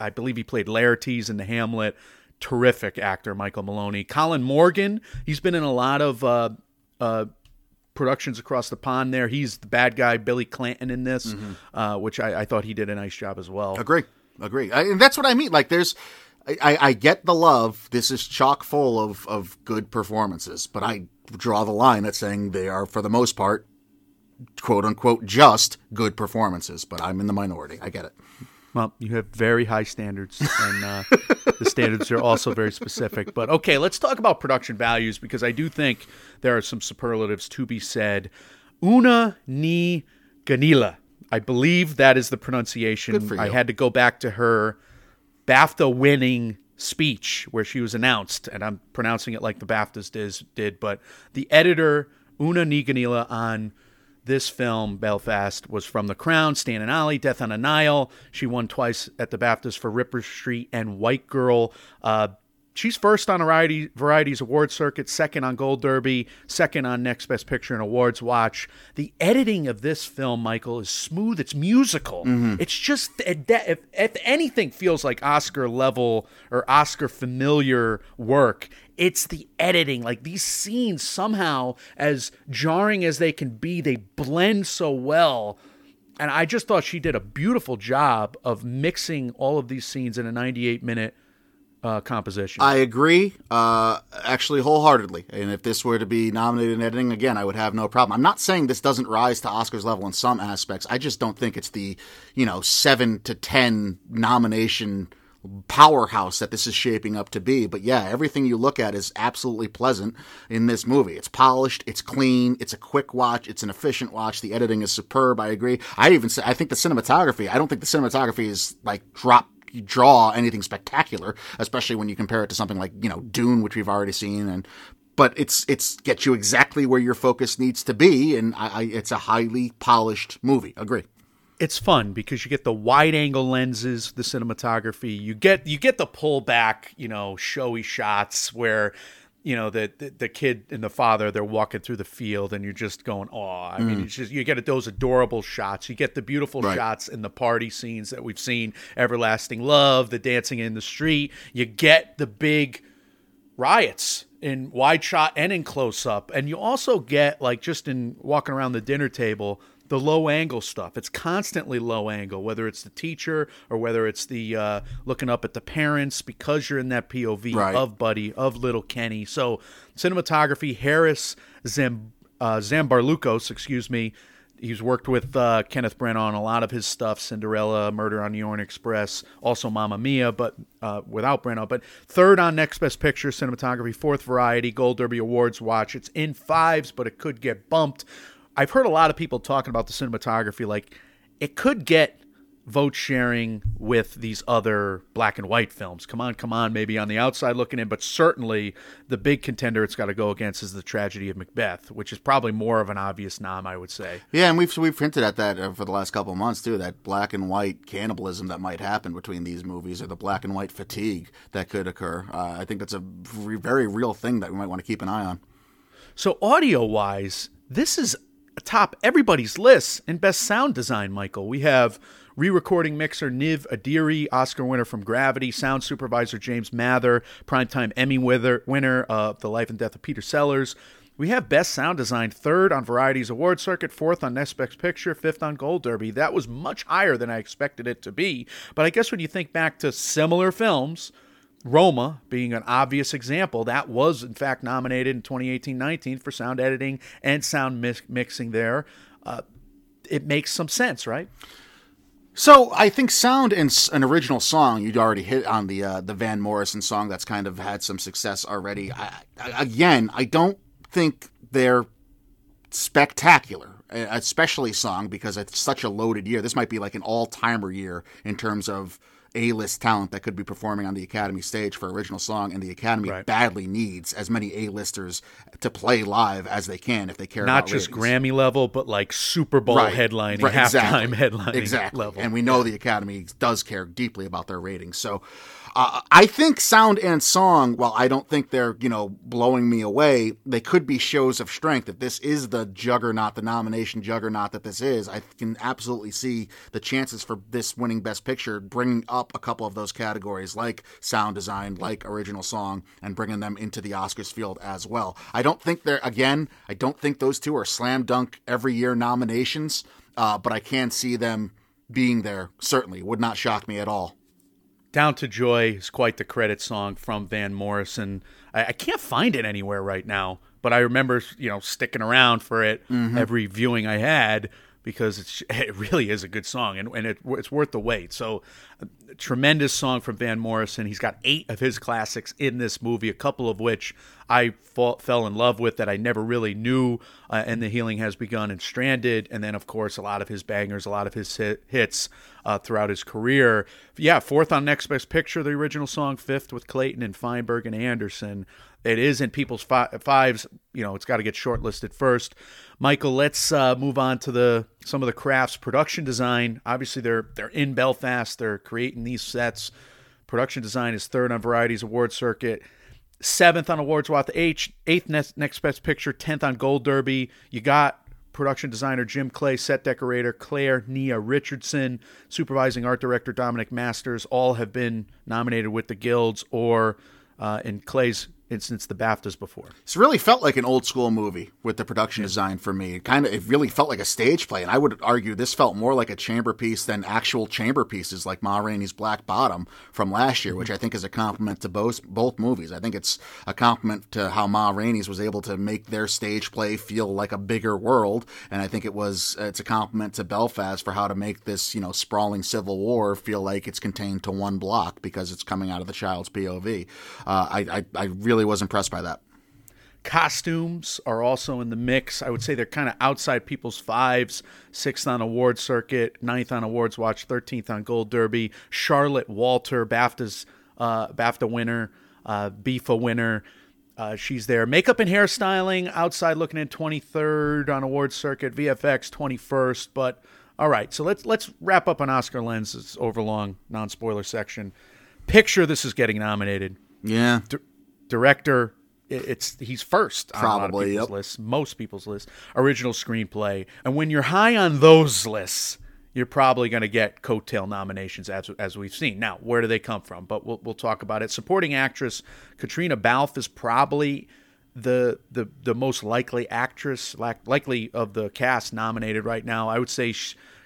I believe he played Laertes in the Hamlet. Terrific actor, Michael Maloney. Colin Morgan, he's been in a lot of productions across the pond there. He's the bad guy, Billy Clanton, in this, which I thought he did a nice job as well. Agree. And that's what I mean. Like, there's, I get the love. This is chock full of good performances, but I draw the line at saying they are, for the most part, quote unquote, just good performances, but I'm in the minority. I get it. Well, you have very high standards, and the standards are also very specific. But okay, let's talk about production values, because I do think there are some superlatives to be said. Úna Ní Dhonghaíle, I believe that is the pronunciation. Good for you. I had to go back to her BAFTA winning speech where she was announced, and I'm pronouncing it like the BAFTAs did, but the editor, Úna Ní Dhonghaíle, on this film, Belfast, was from The Crown, Stan and Ollie, Death on a Nile. She won twice at the BAFTAs for Ripper Street and White Girl. She's first on Variety's award circuit, second on Gold Derby, second on Next Best Picture and Awards Watch. The editing of this film, Michael, is smooth. It's musical. Mm-hmm. It's just, if anything feels like Oscar-level or Oscar-familiar work, it's the editing. Like, these scenes, somehow, as jarring as they can be, they blend so well. And I just thought she did a beautiful job of mixing all of these scenes in a 98-minute composition. I agree, actually, wholeheartedly. And if this were to be nominated in editing again, I would have no problem. I'm not saying this doesn't rise to Oscars level in some aspects. I just don't think it's the 7 to 10 nomination powerhouse that this is shaping up to be. But yeah, everything you look at is absolutely pleasant in this movie. It's polished, it's clean, it's a quick watch, it's an efficient watch. The editing is superb. I agree. I think the cinematography is like drop draw anything spectacular, especially when you compare it to something like, you know, Dune, which we've already seen. And but it's gets you exactly where your focus needs to be, and it's a highly polished movie. Agree. It's fun because you get the wide angle lenses, the cinematography. You get the pullback, you know, showy shots where, you know, the kid and the father, they're walking through the field, and you're just going, oh, I mean, it's just, you get those adorable shots. You get the beautiful shots in the party scenes that we've seen, Everlasting Love, the dancing in the street. You get the big riots in wide shot and in close up, and you also get, like, just in walking around the dinner table, the low angle stuff. It's constantly low angle, whether it's the teacher or whether it's the looking up at the parents, because you're in that POV of Buddy, of little Kenny. So cinematography, Harris Zambarlucos, excuse me. He's worked with Kenneth Branagh on a lot of his stuff, Cinderella, Murder on the Orient Express, also Mamma Mia, but without Branagh. But third on Next Best Picture, cinematography, fourth Variety, Gold Derby Awards watch. It's in fives, but it could get bumped. I've heard a lot of people talking about the cinematography, like it could get vote sharing with these other black and white films. Come on, maybe on the outside looking in, but certainly the big contender it's got to go against is The Tragedy of Macbeth, which is probably more of an obvious nom, I would say. Yeah, and we've hinted at that for the last couple of months, too, that black and white cannibalism that might happen between these movies, or the black and white fatigue that could occur. I think that's a very real thing that we might want to keep an eye on. So audio-wise, this is top everybody's list in best sound design, Michael. We have re-recording mixer Niv Adiri, Oscar winner from Gravity, sound supervisor James Mather, primetime Emmy winner of The Life and Death of Peter Sellers. We have best sound design third on Variety's award circuit, fourth on Next Best Picture, fifth on Gold Derby. That was much higher than I expected it to be. But I guess when you think back to similar films, Roma being an obvious example, that was in fact nominated in 2018-19 for sound editing and sound mixing there. It makes some sense, right? So I think sound and an original song, you'd already hit on the Van Morrison song that's kind of had some success already. I don't think they're spectacular, especially song, because it's such a loaded year. This might be like an all-timer year in terms of A-list talent that could be performing on the Academy stage for original song, and the Academy badly needs as many A-listers to play live as they can if they care about ratings. Not just Grammy level, but like Super Bowl headlining, halftime headlining level. And we know the Academy does care deeply about their ratings. So I think sound and song, while I don't think they're, you know, blowing me away, they could be shows of strength. If this is the juggernaut, the nomination juggernaut that this is, I can absolutely see the chances for this winning Best Picture, bringing up a couple of those categories like sound design, like original song, and bringing them into the Oscars field as well. I don't think they're, again, I don't think those two are slam dunk every year nominations, but I can see them being there, certainly. Would not shock me at all. Down to Joy is quite the credit song from Van Morrison. I can't find it anywhere right now, but I remember, you know, sticking around for it every viewing I had, because it really is a good song, and it's worth the wait. So a tremendous song from Van Morrison. He's got 8 of his classics in this movie, a couple of which I fell in love with that I never really knew, and The Healing Has Begun and Stranded, and then, of course, a lot of his bangers, a lot of his hits throughout his career. Yeah, fourth on Next Best Picture, the original song, fifth with Clayton and Feinberg and Anderson. It is in people's fives. You know, it's got to get shortlisted first. Michael, let's move on to some of the crafts. Production design, obviously they're in Belfast. They're creating these sets. Production design is third on Variety's award circuit, seventh on Awards Watch, eighth Next Best Picture, 10th on Gold Derby. You got production designer Jim Clay, set decorator Claire Nia Richardson, supervising art director Dominic Masters. All have been nominated with the Guilds or in Clay's instance, the BAFTAs before. It's really felt like an old school movie with the production design for me. It really felt like a stage play, and I would argue this felt more like a chamber piece than actual chamber pieces like Ma Rainey's Black Bottom from last year, which I think is a compliment to both movies. I think it's a compliment to how Ma Rainey's was able to make their stage play feel like a bigger world, and I think it's a compliment to Belfast for how to make this, you know, sprawling Civil War feel like it's contained to one block because it's coming out of the child's POV. I really was impressed by that. Costumes are also in the mix. I would say they're kind of outside people's fives. Sixth on award circuit, ninth on awards watch, 13th on Gold Derby. Charlotte Walter, BAFTA winner, BIFA winner. She's there. Makeup and hairstyling, outside looking in 23rd on awards circuit, VFX 21st. But all right, so let's wrap up on Oscar Lens. It's overlong, non-spoiler section. Picture this is getting nominated. Yeah. Director. He's first on probably a lot of people's lists, most people's lists. Original screenplay, and when you're high on those lists, you're probably going to get coattail nominations, as we've seen. Now, where do they come from? But we'll talk about it. Supporting actress Caitríona Balfe is probably the most likely actress, likely of the cast nominated right now. I would say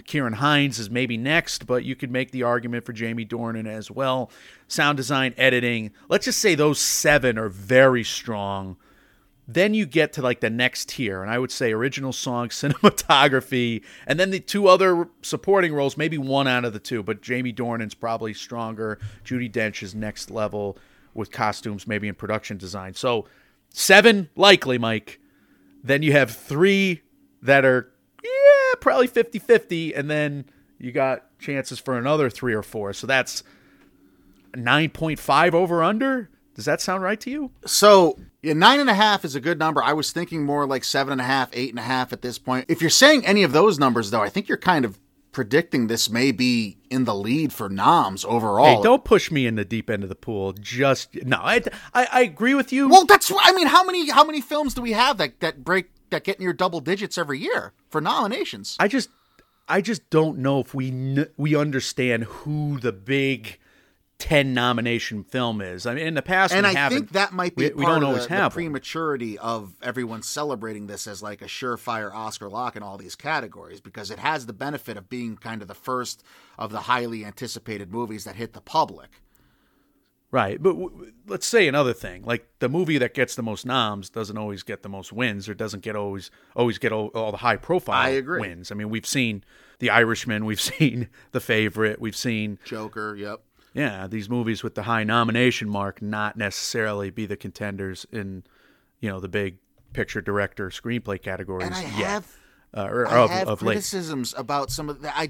Ciarán Hinds is maybe next, but you could make the argument for Jamie Dornan as well. Sound design, editing. Let's just say those seven are very strong. Then you get to like the next tier, and I would say original song, cinematography, and then the two other supporting roles, maybe one out of the two, but Jamie Dornan's probably stronger. Judi Dench is next level with costumes, maybe in production design. So seven likely, Mike. Then you have three that are probably 50-50, and then you got chances for another three or four. So that's 9.5 over under. Does that sound right to you? So yeah, 9.5 is a good number. I was thinking more like 7.5, 8.5 at this point. If you're saying any of those numbers, though, I think you're kind of predicting this may be in the lead for noms overall. Hey, don't push me in the deep end of the pool. I agree with you. Well, that's I mean, how many films do we have that get near double digits every year for nominations? I just don't know if we understand who the big 10 nomination film is. I mean, in the past, and I think that might be part of the prematurity of everyone celebrating this as like a surefire Oscar lock in all these categories, because it has the benefit of being kind of the first of the highly anticipated movies that hit the public. Right, but let's say another thing. Like, the movie that gets the most noms doesn't always get the most wins, or doesn't get always get all the high-profile wins. I mean, we've seen The Irishman, we've seen The Favorite, we've seen Joker, yep. Yeah, these movies with the high nomination mark not necessarily be the contenders in, you know, the big picture, director, screenplay categories. And I have criticisms about some of that. I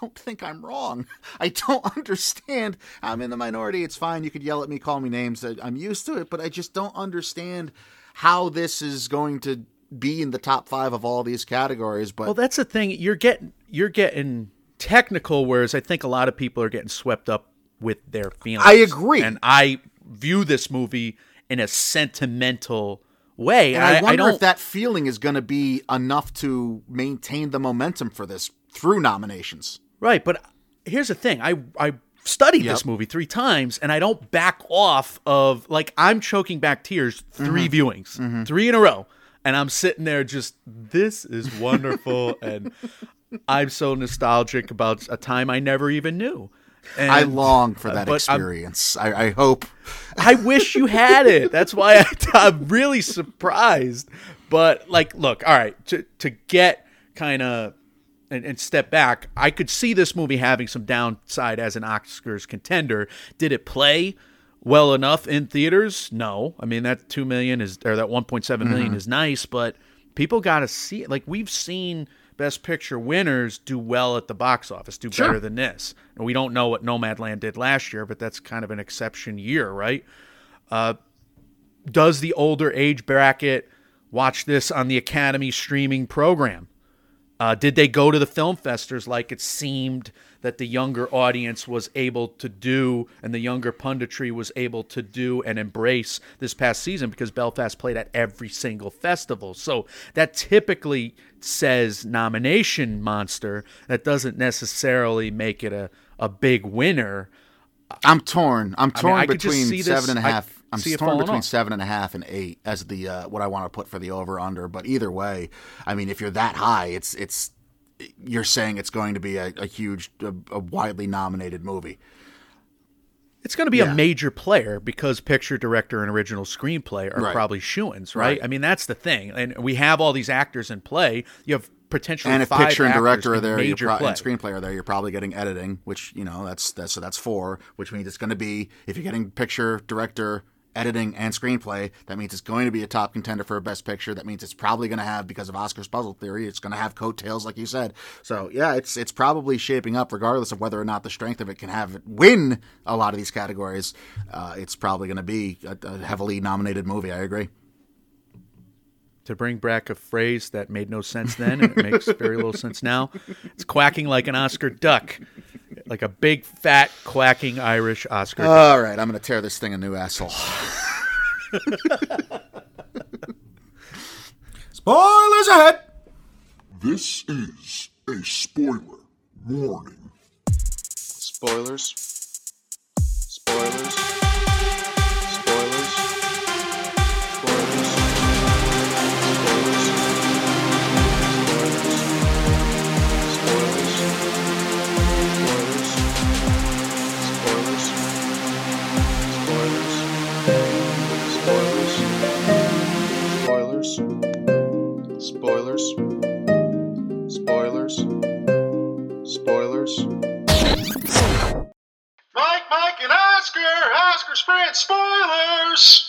don't think I'm wrong. I don't understand. I'm in the minority. It's fine. You could yell at me, call me names. I'm used to it, but I just don't understand how this is going to be in the top five of all these categories. But well, that's the thing. You're getting technical, whereas I think a lot of people are getting swept up with their feelings. I agree, and I view this movie in a sentimental way. And I wonder if that feeling is going to be enough to maintain the momentum for this through nominations. Right, but here's the thing. I studied this movie 3 times, and I don't back off of, like, I'm choking back tears 3 viewings, 3 in a row, and I'm sitting there just, this is wonderful, and I'm so nostalgic about a time I never even knew. And I long for that experience. I hope. I wish you had it. That's why I'm really surprised. But, like, look, all right, to get kind of and step back, I could see this movie having some downside as an Oscars contender. Did it play well enough in theaters? No. I mean, that 2 million is, or that 1.7 million is nice, but people got to see it. Like, we've seen Best Picture winners do well at the box office, do better than this. And we don't know what Nomadland did last year, but that's kind of an exception year, right? Does the older age bracket watch this on the Academy streaming program? Did they go to the film festers like it seemed that the younger audience was able to do, and the younger punditry was able to do and embrace this past season, because Belfast played at every single festival? So that typically says nomination monster. That doesn't necessarily make it a big winner. I'm torn between 7.5. I'm torn between 7.5 and 8 as the what I want to put for the over under. But either way, I mean, if you're that high, it's you're saying it's going to be a huge, widely nominated movie. It's going to be a major player, because picture, director, and original screenplay are probably shoo-ins, right? I mean, that's the thing. And we have all these actors in play. You have potentially 5 actors. And if picture and director are there, and screenplay are there, you're probably getting editing, which, you know, that's 4, which means it's going to be, if you're getting picture, director, editing, and screenplay. That means it's going to be a top contender for a Best Picture. That means it's probably going to have, because of Oscar's puzzle theory, it's going to have coattails, like you said. So, yeah, it's probably shaping up, regardless of whether or not the strength of it can have it win a lot of these categories. It's probably going to be a heavily nominated movie. I agree. To bring back a phrase that made no sense then, and it makes very little sense now, it's quacking like an Oscar duck. Like a big, fat, quacking Irish Oscar duck. All right, I'm going to tear this thing a new asshole. Spoilers ahead! This is a spoiler warning. Spoilers. Spoilers. Spoilers. Spoilers. Spoilers. Spoilers. Mike, and Oscar! Oscar spread spoilers!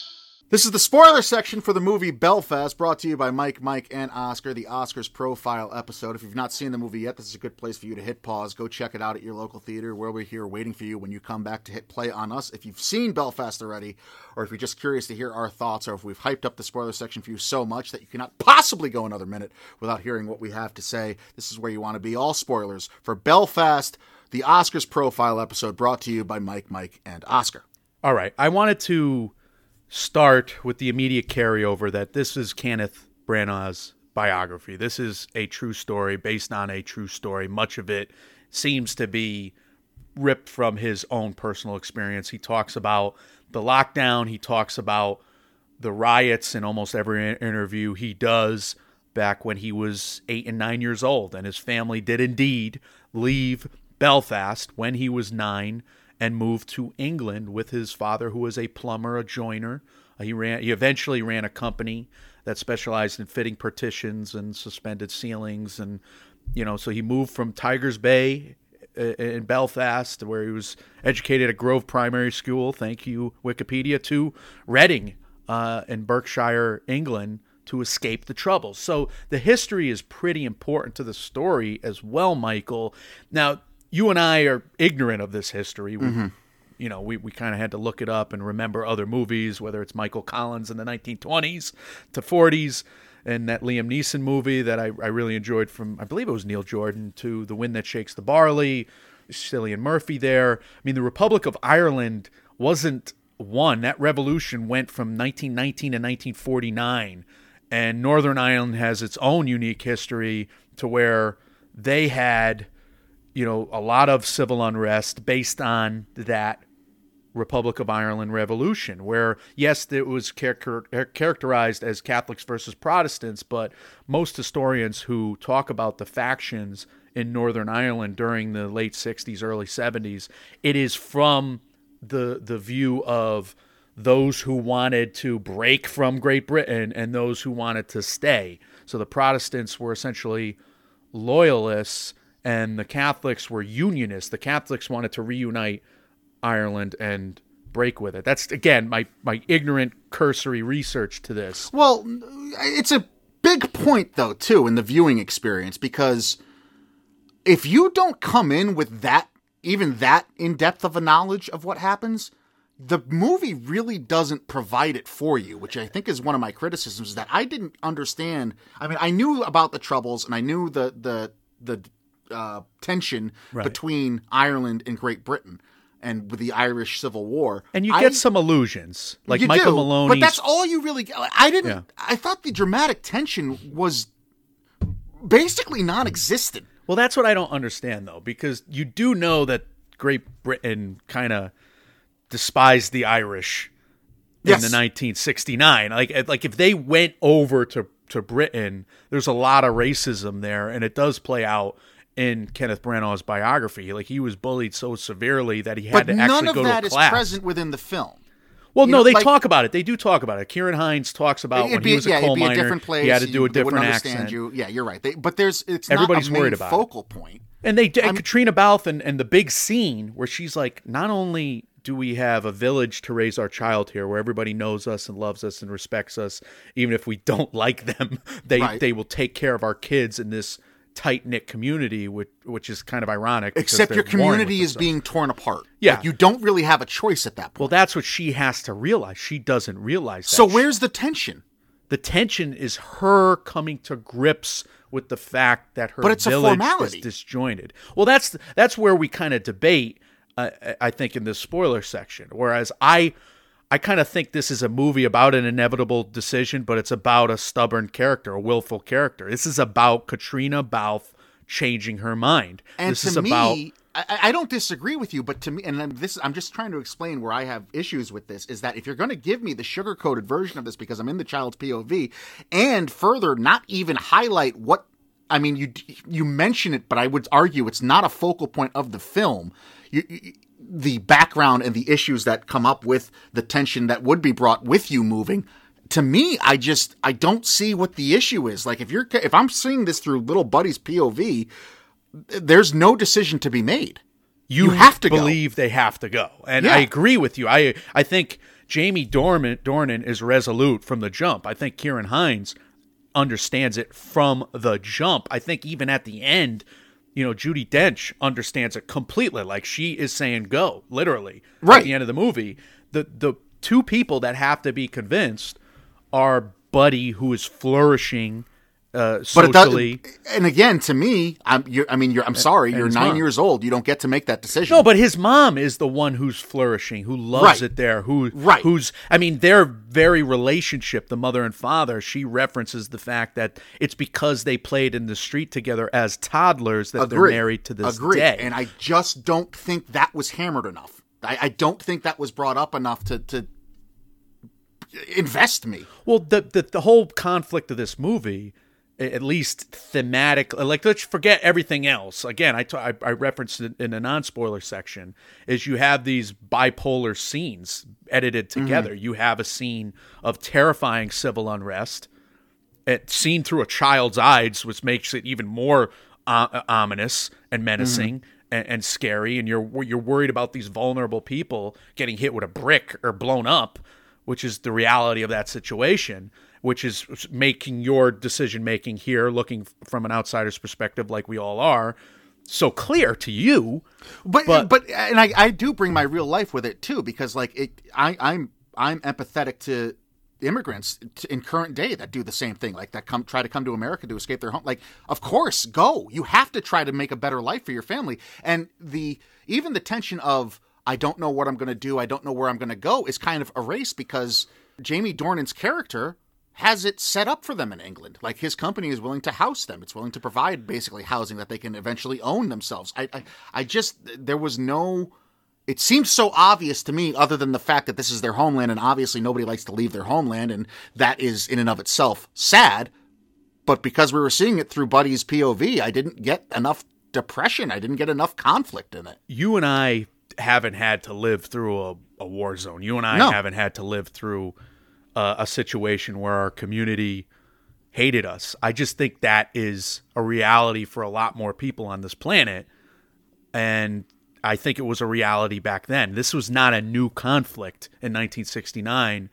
This is the spoiler section for the movie Belfast, brought to you by Mike, and Oscar, the Oscars Profile episode. If you've not seen the movie yet, this is a good place for you to hit pause. Go check it out at your local theater. Where we're here waiting for you when you come back to hit play on us. If you've seen Belfast already, or if you're just curious to hear our thoughts, or if we've hyped up the spoiler section for you so much that you cannot possibly go another minute without hearing what we have to say, this is where you want to be. All spoilers for Belfast, the Oscars Profile episode, brought to you by Mike, and Oscar. All right, I wanted to start with the immediate carryover that this is Kenneth Branagh's biography. This is a true story based on a true story. Much of it seems to be ripped from his own personal experience. He talks about the lockdown. He talks about the riots in almost every interview he does back when he was 8 and 9 years old. And his family did indeed leave Belfast when he was 9 and moved to England with his father, who was a plumber, a joiner. He eventually ran a company that specialized in fitting partitions and suspended ceilings. And, so he moved from Tigers Bay in Belfast, where he was educated at Grove Primary School, thank you, Wikipedia, to Reading in Berkshire, England, to escape the troubles. So the history is pretty important to the story as well, Michael. Now, you and I are ignorant of this history. Mm-hmm. We kind of had to look it up and remember other movies, whether it's Michael Collins in the 1920s to 40s and that Liam Neeson movie that I really enjoyed from, I believe it was Neil Jordan, to The Wind That Shakes the Barley, Cillian Murphy there. I mean, the Republic of Ireland wasn't one. That revolution went from 1919 to 1949, and Northern Ireland has its own unique history to where they had a lot of civil unrest based on that Republic of Ireland revolution, where, yes, it was characterized as Catholics versus Protestants, but most historians who talk about the factions in Northern Ireland during the late 60s, early 70s, it is from the view of those who wanted to break from Great Britain and those who wanted to stay. So the Protestants were essentially loyalists, and the Catholics were unionists. The Catholics wanted to reunite Ireland and break with it. That's, again, my ignorant, cursory research to this. Well, it's a big point, though, too, in the viewing experience, because if you don't come in with even that in-depth of a knowledge of what happens, the movie really doesn't provide it for you, which I think is one of my criticisms, is that I didn't understand. I mean, I knew about the Troubles, and I knew the tension between Ireland and Great Britain, and with the Irish Civil War, and you get some allusions, like Michael Maloney. But that's all you really. I didn't. Yeah. I thought the dramatic tension was basically non-existent. Well, that's what I don't understand, though, because you do know that Great Britain kind of despised the Irish in the 1969. Like if they went over to Britain, there's a lot of racism there, and it does play out in Kenneth Branagh's biography. Like, he was bullied so severely that he had to actually go to class. But none of that is present within the film. Well, no, they talk about it. They do talk about it. Ciarán Hinds talks about when he was a coal miner, he had to do a different accent. Yeah, you're right. But it's not a main focal point. And Caitríona Balfe and the big scene where she's like, not only do we have a village to raise our child here where everybody knows us and loves us and respects us? Even if we don't like them, they will take care of our kids in this tight-knit community, which is kind of ironic. Except your community is being torn apart. Yeah. Like, you don't really have a choice at that point. Well, that's what she has to realize. She doesn't realize that. So where's the tension? The tension is her coming to grips with the fact that her village is disjointed. Well, that's where we kind of debate, I think, in this spoiler section. Whereas I kind of think this is a movie about an inevitable decision, but it's about a stubborn character, a willful character. This is about Caitríona Balfe changing her mind. And this is about... I don't disagree with you, but to me, and this, I'm just trying to explain where I have issues with this, is that if you're going to give me the sugar-coated version of this because I'm in the child's POV, and further not even highlight what, I mean, you mention it, but I would argue it's not a focal point of the film. The background and the issues that come up with the tension that would be brought with you moving. To me, I don't see what the issue is. Like, if I'm seeing this through little buddy's POV, there's no decision to be made. You have to believe they have to go. And yeah. I agree with you. I think Jamie Dornan is resolute from the jump. I think Ciarán Hinds understands it from the jump. I think even at the end, Judi Dench understands it completely. Like, she is saying go, literally, right at the end of the movie. The two people that have to be convinced are Buddy, who is flourishing socially. But and again, to me, I'm sorry, you're 9 years old. You don't get to make that decision. No, but his mom is the one who's flourishing, who loves it there, who's, I mean, their very relationship, the mother and father, she references the fact that it's because they played in the street together as toddlers that they're married to this day. And I just don't think that was hammered enough. I don't think that was brought up enough to invest me. Well, the whole conflict of this movie, at least thematic, like, let's forget everything else. Again, I referenced it in the non-spoiler section, is you have these bipolar scenes edited together. Mm-hmm. You have a scene of terrifying civil unrest, seen through a child's eyes, which makes it even more ominous and menacing. Mm-hmm. And scary, and you're worried about these vulnerable people getting hit with a brick or blown up, which is the reality of that situation, which is making your decision-making here, looking from an outsider's perspective, like we all are, so clear to you. But and I do bring my real life with it too, because like I'm empathetic to immigrants in current day that do the same thing, like that try to come to America to escape their home. Like, of course, go. You have to try to make a better life for your family, and even the tension of I don't know what I'm going to do, I don't know where I'm going to go, is kind of erased because Jamie Dornan's character has it set up for them in England. Like, his company is willing to house them. It's willing to provide basically housing that they can eventually own themselves. I just, there was no, it seems so obvious to me, other than the fact that this is their homeland and obviously nobody likes to leave their homeland, and that is in and of itself sad. But because we were seeing it through Buddy's POV, I didn't get enough depression. I didn't get enough conflict in it. You and I haven't had to live through a war zone. You and I haven't had to live through a situation where our community hated us. I just think that is a reality for a lot more people on this planet, and I think it was a reality back then. This was not a new conflict in 1969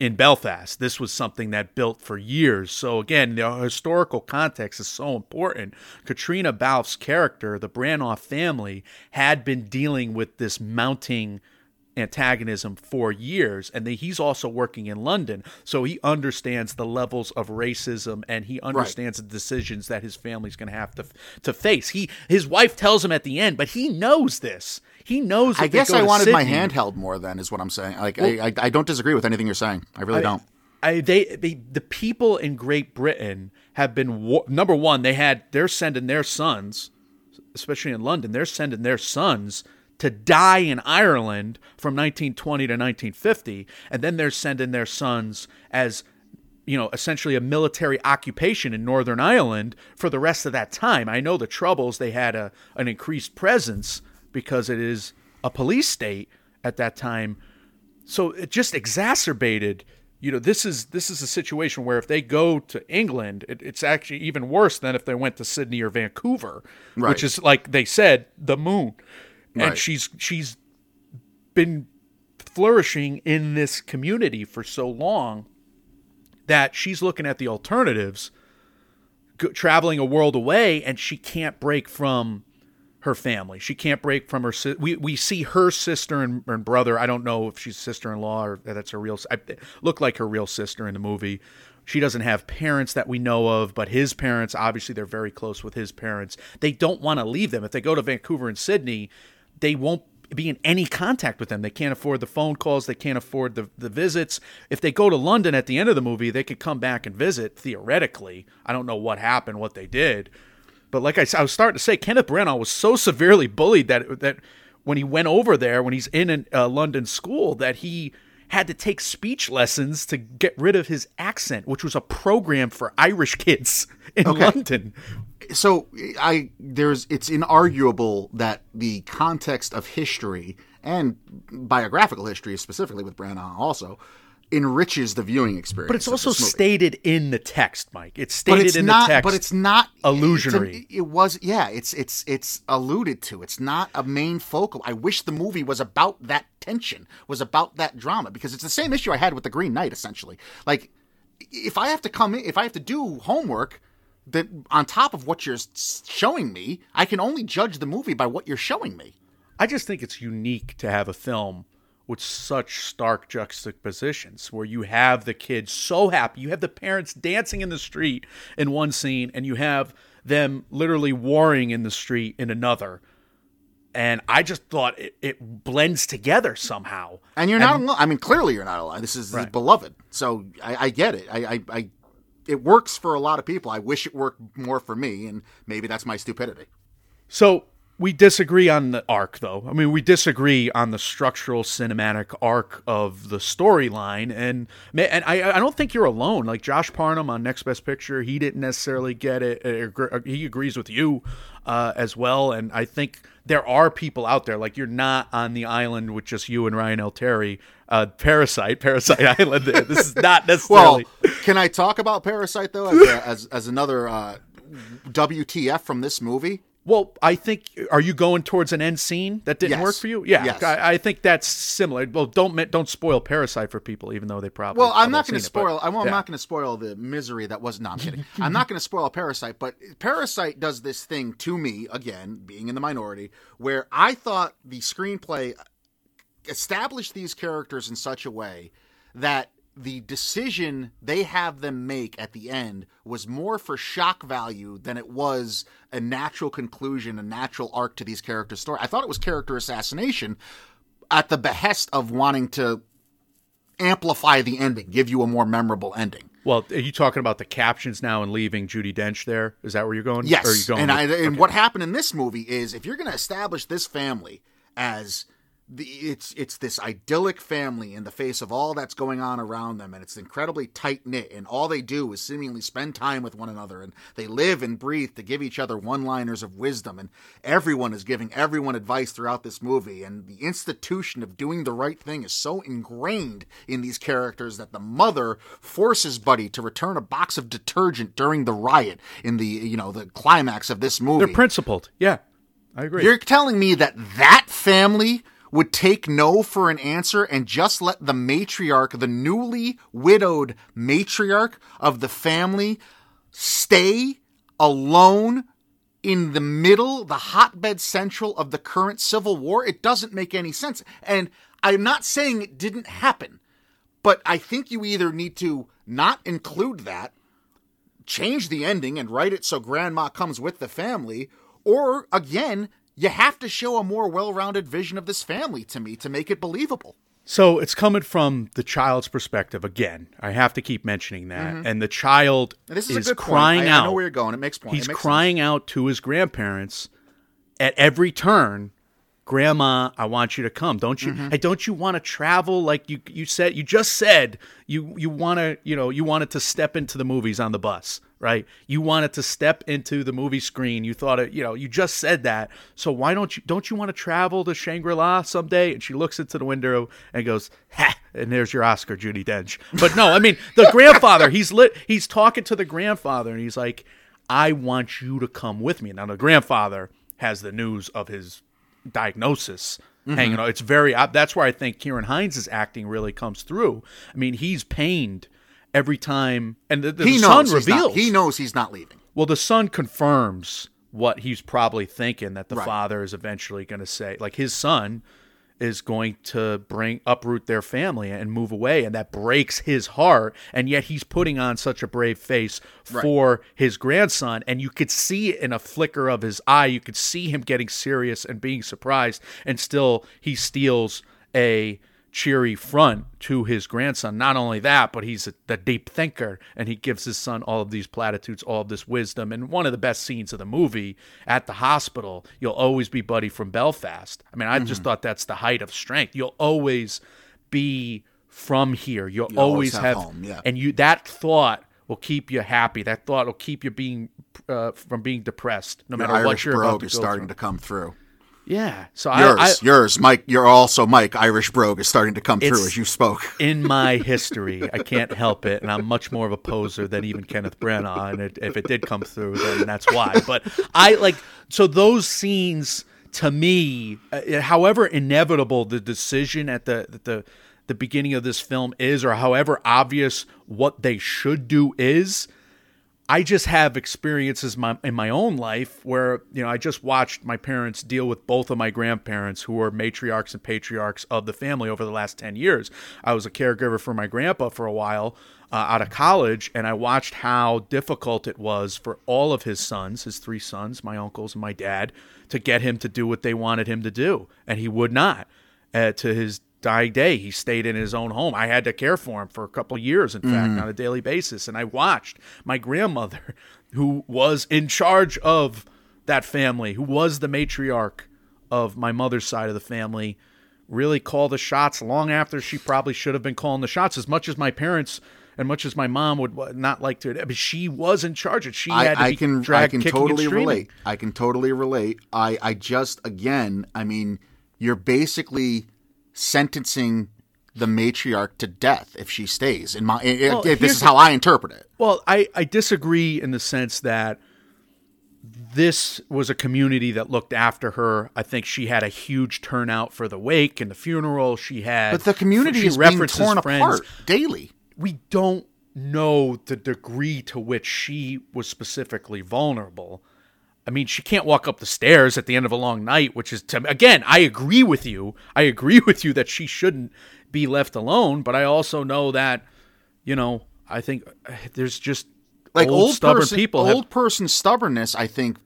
in Belfast. This was something that built for years. So again, the historical context is so important. Caitríona Balfe's character, the Branagh family, had been dealing with this mounting antagonism for years, and he's also working in London, so he understands the levels of racism, and he understands the decisions that his family's going to have to face. His wife tells him at the end, but he knows this. He knows. I guess I wanted my hand held more. Then is what I'm saying. Like, well, I don't disagree with anything you're saying. I really don't. The people in Great Britain have been number one. They're sending their sons, especially in London. They're sending their sons to die in Ireland from 1920 to 1950, and then they're sending their sons as, essentially a military occupation in Northern Ireland for the rest of that time. I know the Troubles, they had an increased presence because it is a police state at that time. So it just exacerbated, this is a situation where if they go to England, it's actually even worse than if they went to Sydney or Vancouver, which is, like they said, the moon. Right. And she's been flourishing in this community for so long that she's looking at the alternatives, traveling a world away, and she can't break from her family. She can't break from her. We see her sister and brother. I don't know if she's sister-in-law or that's her real. I look like her real sister in the movie. She doesn't have parents that we know of, but his parents, obviously, they're very close with his parents. They don't want to leave them. If they go to Vancouver and Sydney, they won't be in any contact with them. They can't afford the phone calls. They can't afford the visits. If they go to London at the end of the movie, they could come back and visit, theoretically. I don't know what happened, what they did. But like I was starting to say, Kenneth Branagh was so severely bullied that when he went over there, when he's in a London school, that he had to take speech lessons to get rid of his accent, which was a program for Irish kids in London. So it's inarguable that the context of history and biographical history, specifically with Branagh, also enriches the viewing experience. But it's also stated in the text, Mike. It's stated in the text, but it's not illusionary. It's alluded to. It's not a main focal. I wish the movie was about that tension, was about that drama, because it's the same issue I had with The Green Knight, essentially. Like, if I have to come in, if I have to do homework that on top of what you're showing me, I can only judge the movie by what you're showing me. I just think it's unique to have a film with such stark juxtapositions, where you have the kids so happy. You have the parents dancing in the street in one scene, and you have them literally warring in the street in another. And I just thought it blends together somehow. And you're not alone. I mean, clearly you're not alone. This is beloved. So I get it. It works for a lot of people. I wish it worked more for me, and maybe that's my stupidity. So we disagree on the arc, though. I mean, we disagree on the structural cinematic arc of the storyline, and I don't think you're alone. Like, Josh Parnham on Next Best Picture, he didn't necessarily get it. He agrees with you as well, and I think there are people out there. Like, you're not on the island with just you and Ryan L. Terry. Parasite Island. This is not necessarily... Well, can I talk about Parasite, though, as another WTF from this movie? Well, I think, are you going towards an end scene that didn't work for you? Yeah, yes. I think that's similar. Well, don't spoil Parasite for people, even though they probably... Well, I'm not going to spoil... I'm not going to spoil the misery that was... No, I'm kidding. I'm not going to spoil Parasite, but Parasite does this thing to me, again, being in the minority, where I thought the screenplay established these characters in such a way that the decision they have them make at the end was more for shock value than it was a natural conclusion, a natural arc to these characters' story. I thought it was character assassination at the behest of wanting to amplify the ending, give you a more memorable ending. Well, are you talking about the captions now and leaving Judi Dench there? Is that where you're going? Yes. Or are you going what happened in this movie is, if you're going to establish this family as... It's this idyllic family in the face of all that's going on around them, and it's incredibly tight-knit, and all they do is seemingly spend time with one another, and they live and breathe to give each other one-liners of wisdom, and everyone is giving everyone advice throughout this movie, and the institution of doing the right thing is so ingrained in these characters that the mother forces Buddy to return a box of detergent during the riot in the, the climax of this movie. They're principled. Yeah, I agree. You're telling me that family would take no for an answer and just let the matriarch, the newly widowed matriarch of the family, stay alone in the middle, the hotbed central of the current civil war? It doesn't make any sense. And I'm not saying it didn't happen, but I think you either need to not include that, change the ending and write it so grandma comes with the family, or again... You have to show a more well-rounded vision of this family to me to make it believable. So it's coming from the child's perspective again. I have to keep mentioning that. Mm-hmm. And the child is crying out. I know where you're going. It makes point. He's crying out to his grandparents at every turn. Grandma, I want you to come. Don't you? Mm-hmm. Hey, don't you want to travel? Like you said, you just said you want to. You wanted to step into the movies on the bus, right? You wanted to step into the movie screen. You thought it. You just said that. So why don't you? Don't you want to travel to Shangri-La someday? And she looks into the window and goes, "Ha!" And there's your Oscar, Judi Dench. But no, I mean the grandfather. He's talking to the grandfather, and he's like, "I want you to come with me." Now the grandfather has the news of his diagnosis hanging out. It's very, that's where I think Ciarán Hinds' acting really comes through. I mean, he's pained every time. And the son reveals. He knows he's not leaving. Well, the son confirms what he's probably thinking, that the father is eventually going to say, like, his son is going to uproot their family and move away, and that breaks his heart, and yet he's putting on such a brave face for his grandson, and you could see it in a flicker of his eye. You could see him getting serious and being surprised, and still he steals a cheery front to his grandson. Not only that, but he's the deep thinker, and he gives his son all of these platitudes, all of this wisdom. And one of the best scenes of the movie, at the hospital, "You'll always be Buddy from Belfast." I mean, I just thought that's the height of strength. You'll always be from here. You'll always have home. Yeah. And that thought will keep you happy. That thought will keep you from being depressed, no matter what you're about to go through. Your Irish brogue is starting to come through. Yeah. So yours, Mike. You're also Mike. Irish brogue is starting to come through as you spoke. In my history, I can't help it, and I'm much more of a poser than even Kenneth Branagh. And if it did come through, then that's why. But so those scenes to me, however inevitable the decision at the beginning of this film is, or however obvious what they should do is. I just have experiences in my own life where, I just watched my parents deal with both of my grandparents, who were matriarchs and patriarchs of the family over the last 10 years. I was a caregiver for my grandpa for a while out of college, and I watched how difficult it was for all of his sons, his three sons, my uncles and my dad, to get him to do what they wanted him to do. And he would not. To his dying day, he stayed in his own home. I had to care for him for a couple of years, in fact, on a daily basis. And I watched my grandmother, who was in charge of that family, who was the matriarch of my mother's side of the family, really call the shots long after she probably should have been calling the shots. As much as my parents and much as my mom would not like to, but she was in charge. And she had to be dragged, kicking, and screaming. I can totally relate. I just, again, I mean, you're basically sentencing the matriarch to death if she stays. This is how I interpret it. Well, I disagree in the sense that this was a community that looked after her. I think she had a huge turnout for the wake and the funeral. But the community is being torn apart daily. We don't know the degree to which she was specifically vulnerable. I mean, she can't walk up the stairs at the end of a long night, which is, again, I agree with you. I agree with you that she shouldn't be left alone, but I also know that, I think there's just like old stubborn people. Old person stubbornness, I think,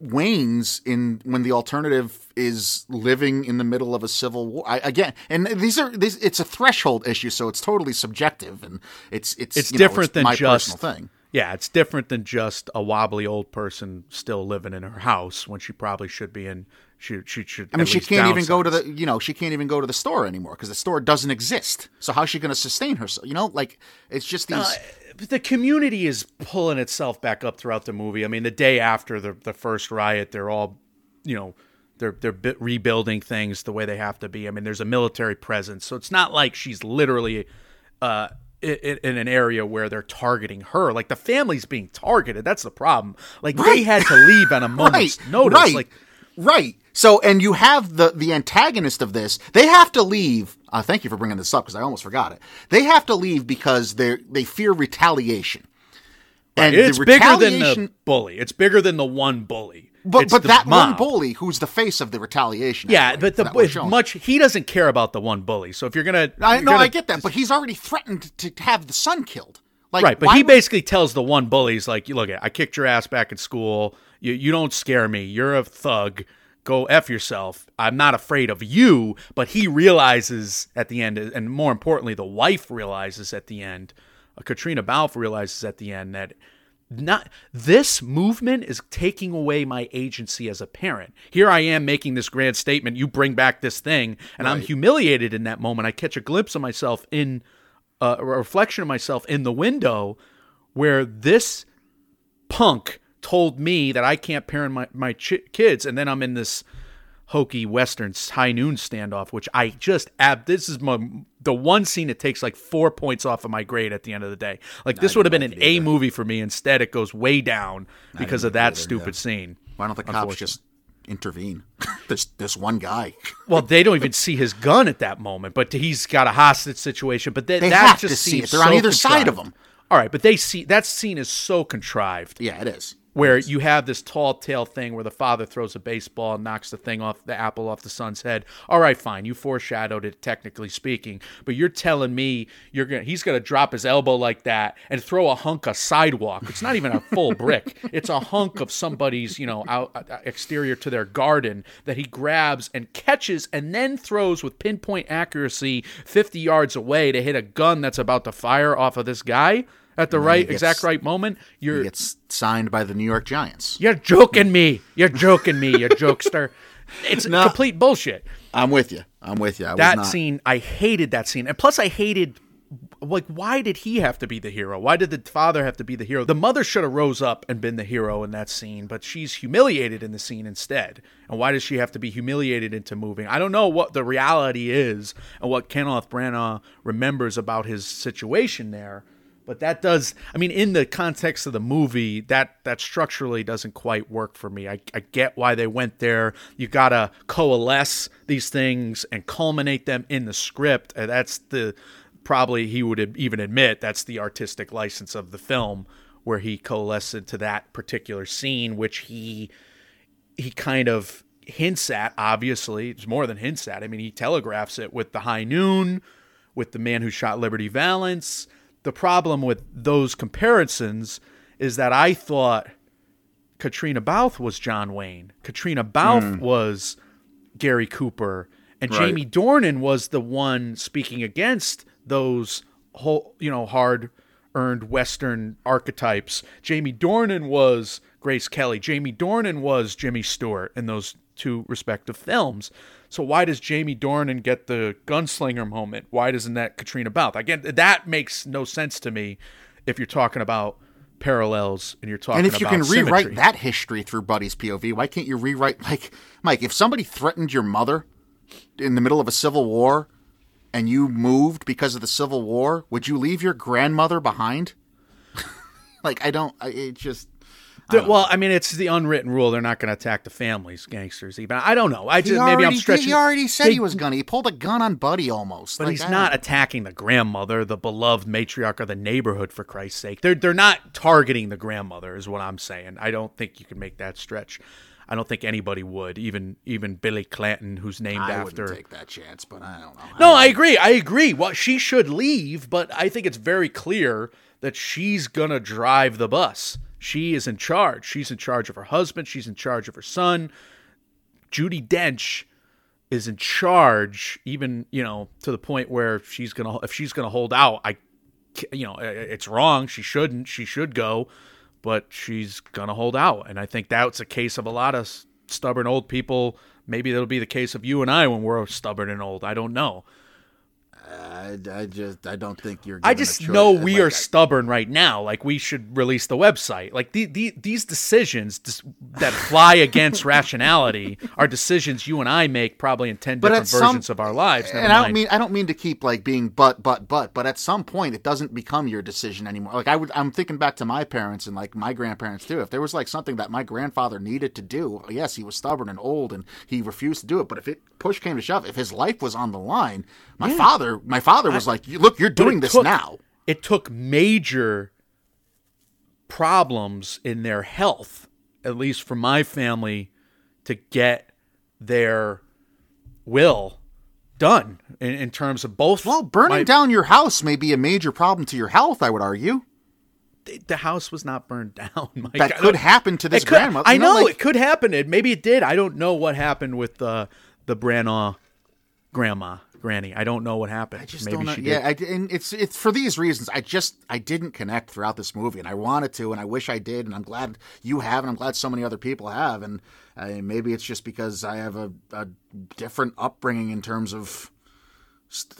wanes when the alternative is living in the middle of a civil war. It's a threshold issue, so it's totally subjective, and it's different than my personal thing. Yeah, it's different than just a wobbly old person still living in her house when she probably should be in. She should. I mean, she can't even go to the. She can't even go to the store anymore because the store doesn't exist. So how's she going to sustain herself? It's just these. The community is pulling itself back up throughout the movie. I mean, the day after the first riot, they're all, they're rebuilding things the way they have to be. I mean, there's a military presence, so it's not like she's literally. In an area where they're targeting her, like the family's being targeted. That's the problem. Like they had to leave on a moment's notice. So, and you have the antagonist of this. They have to leave. Thank you for bringing this up because I almost forgot it. They have to leave because they fear retaliation. And it's bigger than the bully. It's bigger than the one bully. But that mob. One bully who's the face of the retaliation. Yeah, anyway, he doesn't care about the one bully. So if you're going to... I get that, but he's already threatened to have the son killed. But he basically tells the one bully, he's like, look, I kicked your ass back at school. You don't scare me. You're a thug. Go F yourself. I'm not afraid of you. But he realizes at the end, and more importantly, the wife realizes at the end, Caitríona Balfe realizes at the end that... this movement is taking away my agency as a parent. Here I am making this grand statement. You bring back this thing, and I'm humiliated in that moment. I catch a glimpse of myself in a reflection of myself in the window where this punk told me that I can't parent my kids. And then I'm in this hokey Western high noon standoff, which I just this is the one scene that takes like 4 points off of my grade at the end of the day. This would have been an A movie for me. Instead, it goes way down because of that stupid scene. Why don't the cops just intervene. This one guy. Well, they don't even see his gun at that moment, but he's got a hostage situation. But they that have just to see it. They're so on either side of him. All right, but they see that scene is so contrived. Yeah, it is. Where you have this tall tale thing where the father throws a baseball and knocks the thing off, the apple off the son's head. All right, fine. You foreshadowed it, technically speaking. But you're telling me he's going to drop his elbow like that and throw a hunk of sidewalk. It's not even a full brick. It's a hunk of somebody's, exterior to their garden that he grabs and catches and then throws with pinpoint accuracy 50 yards away to hit a gun that's about to fire off of this guy. At the right moment, he gets signed by the New York Giants. You're joking me. You're joking me, you jokester. It's complete bullshit. I'm with you. Scene, I hated that scene. And plus I hated, why did he have to be the hero? Why did the father have to be the hero? The mother should have rose up and been the hero in that scene, but she's humiliated in the scene instead. And why does she have to be humiliated into moving? I don't know what the reality is and what Kenneth Branagh remembers about his situation there. But that does, in the context of the movie, that structurally doesn't quite work for me. I get why they went there. You got to coalesce these things and culminate them in the script. And that's probably he would even admit, that's the artistic license of the film, where he coalesced into that particular scene, which he kind of hints at, obviously. It's more than hints at. He telegraphs it with the High Noon, with the man who shot Liberty Valance. The problem with those comparisons is that I thought Caitríona Balfe was John Wayne. Caitríona Balfe was Gary Cooper. And right. Jamie Dornan was the one speaking against those whole, hard-earned Western archetypes. Jamie Dornan was Grace Kelly. Jamie Dornan was Jimmy Stewart in those two respective films. So why does Jamie Dornan get the gunslinger moment? Why doesn't that Caitríona Balfe? Again, that makes no sense to me if you're talking about parallels and you're talking about symmetry. And if you can rewrite that history through Buddy's POV, why can't you rewrite, like, Mike, if somebody threatened your mother in the middle of a civil war and you moved because of the civil war, would you leave your grandmother behind? It's the unwritten rule. They're not going to attack the families, gangsters. Even I don't know. Maybe I'm stretching. He already said he was going to. He pulled a gun on Buddy almost. But he's not attacking the grandmother, the beloved matriarch of the neighborhood, for Christ's sake. They're not targeting the grandmother is what I'm saying. I don't think you can make that stretch. I don't think anybody would, even Billy Clanton, who's named after. I wouldn't take that chance, but I don't know. I agree. Well, she should leave, but I think it's very clear that she's going to drive the bus. She is in charge. She's in charge of her husband. She's in charge of her son. Judi Dench is in charge, even, to the point where if she's going to hold out, it's wrong. She shouldn't. She should go, but she's going to hold out. And I think that's a case of a lot of stubborn old people. Maybe that'll be the case of you and I when we're stubborn and old. I don't know. I don't think you're. I just know we are stubborn right now. Like, we should release the website. Like, these decisions that fly against rationality are decisions you and I make probably in 10 different versions of our lives. Never mind. I don't mean to keep being but at some point it doesn't become your decision anymore. Like, I'm thinking back to my parents and my grandparents too. If there was something that my grandfather needed to do, yes, he was stubborn and old and he refused to do it. But if push came to shove, if his life was on the line, my father was like, look, you're doing this now. It took major problems in their health, at least for my family, to get their will done in terms of both. Well, burning down your house may be a major problem to your health, I would argue. The house was not burned down. That could happen to this grandmother. I know, it could happen. Maybe it did. I don't know what happened with the Branagh grandma. Granny, I don't know what happened. I just don't know. She did. Yeah, and it's for these reasons. I didn't connect throughout this movie, and I wanted to, and I wish I did, and I'm glad you have, and I'm glad so many other people have, and maybe it's just because I have a different upbringing in terms of,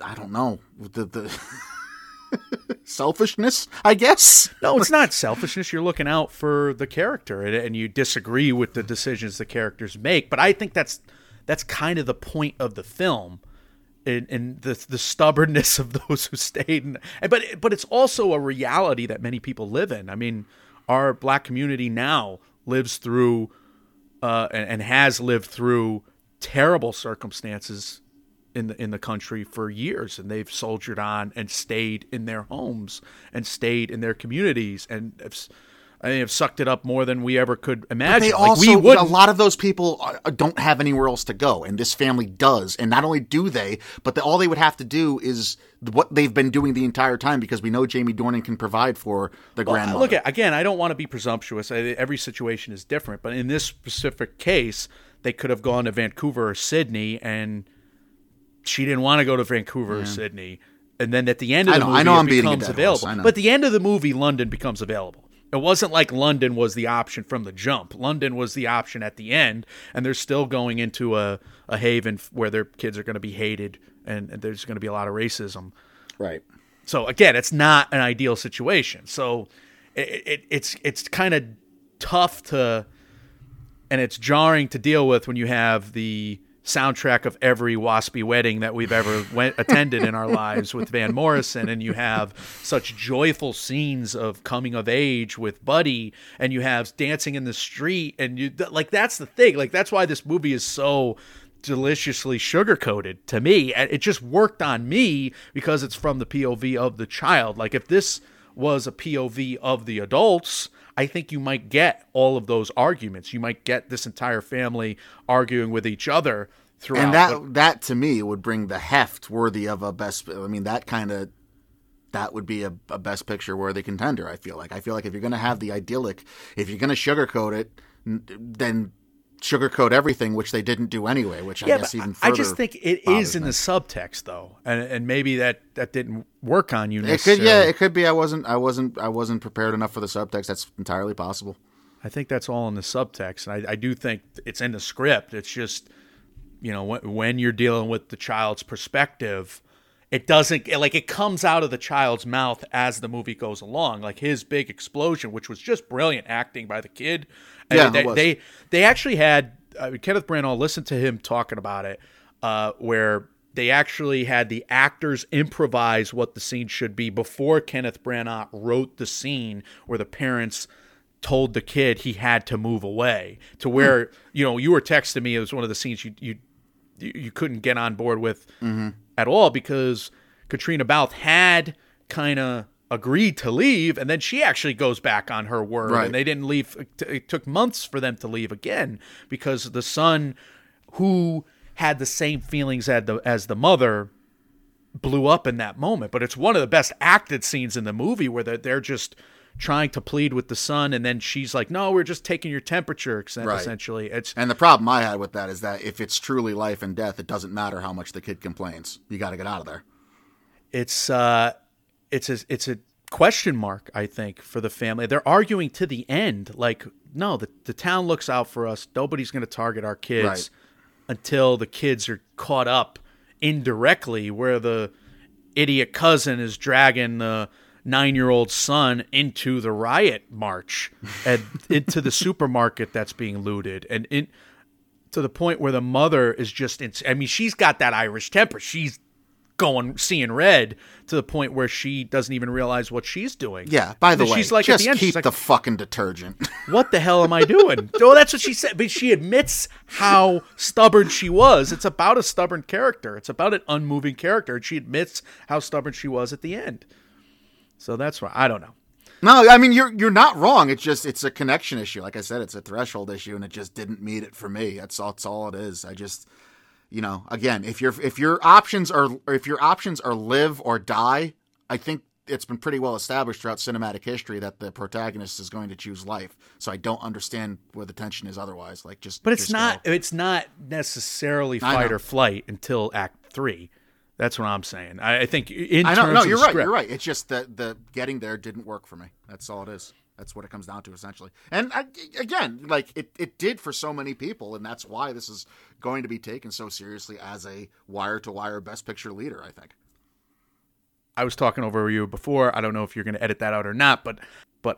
I don't know, the selfishness, I guess. No, it's not selfishness. You're looking out for the character, and you disagree with the decisions the characters make, but I think that's kind of the point of the film. And the stubbornness of those who stayed, but it's also a reality that many people live in. Our black community now lives through and has lived through terrible circumstances in the country for years, and they've soldiered on and stayed in their homes and stayed in their communities, and have sucked it up more than we ever could imagine. But they also, like, a lot of those people don't have anywhere else to go, and this family does. And not only do they, but all they would have to do is what they've been doing the entire time, because we know Jamie Dornan can provide for the grandmother. Look, again, I don't want to be presumptuous. Every situation is different, but in this specific case, they could have gone to Vancouver or Sydney, and she didn't want to go to Vancouver or Sydney. And then at the end of the movie, it becomes available. But at the end of the movie, London becomes available. It wasn't like London was the option from the jump. London was the option at the end, and they're still going into a haven where their kids are going to be hated, and there's going to be a lot of racism. Right. So, again, it's not an ideal situation. So it's kind of tough to – and it's jarring to deal with when you have the soundtrack of every waspy wedding that we've ever attended in our lives with Van Morrison, and you have such joyful scenes of coming of age with Buddy, and you have dancing in the street, and that's the thing. Like, that's why this movie is so deliciously sugar-coated to me. It just worked on me because it's from the POV of the child. Like, if this was a POV of the adults, I think you might get all of those arguments. You might get this entire family arguing with each other throughout. And that to me would bring the heft worthy of a best. I mean, that would be a best picture worthy contender. I feel like if you're going to have the idyllic, if you're going to sugarcoat it, then sugarcoat everything, which they didn't do anyway. Which I guess even further. I just think it is in the subtext though, and maybe that didn't work on you necessarily. It could be. I wasn't prepared enough for the subtext. That's entirely possible. I think that's all in the subtext, and I do think it's in the script. It's just, you know, when you're dealing with the child's perspective, it doesn't it comes out of the child's mouth as the movie goes along. Like his big explosion, which was just brilliant acting by the kid. Yeah, they actually had Kenneth Branagh, listened to him talking about it, where they actually had the actors improvise what the scene should be before Kenneth Branagh wrote the scene where the parents told the kid he had to move away. To where you know, you were texting me, it was one of the scenes you couldn't get on board with at all, because Caitríona Balfe had kind of agreed to leave, and then she actually goes back on her word, and they didn't leave. It took months for them to leave again, because the son, who had the same feelings as the mother, blew up in that moment. But it's one of the best acted scenes in the movie, where they're just trying to plead with the son, and then she's like, no, we're just taking your temperature, essentially. And the problem I had with that is that if it's truly life and death, it doesn't matter how much the kid complains. You got to get out of there. It's a question mark, I think, for the family. They're arguing to the end, like, no, the town looks out for us. Nobody's going to target our kids until the kids are caught up indirectly, where the idiot cousin is dragging the nine-year-old son into the riot march and into the supermarket that's being looted, and to the point where the mother is just she's got that Irish temper. She's going seeing red to the point where she doesn't even realize what she's doing. Yeah, by the way, she's like, just at the end, keep the fucking detergent. What the hell am I doing? Oh, that's what she said. But she admits how stubborn she was. It's about a stubborn character. It's about an unmoving character. And she admits how stubborn she was at the end. So that's why I don't know. No, I mean, you're not wrong. It's just, it's a connection issue. Like I said, it's a threshold issue, and it just didn't meet it for me. That's all it is. I just, you know, again, if your options are live or die, I think it's been pretty well established throughout cinematic history that the protagonist is going to choose life. So I don't understand where the tension is otherwise. Like, just, but it's just not, go. It's not necessarily fight or flight until Act 3. That's what I'm saying. I think in terms of the script. You're right. It's just that the getting there didn't work for me. That's all it is. That's what it comes down to, essentially. And it did for so many people, and that's why this is going to be taken so seriously as a wire-to-wire best picture leader, I think. I was talking over you before. I don't know if you're going to edit that out or not, but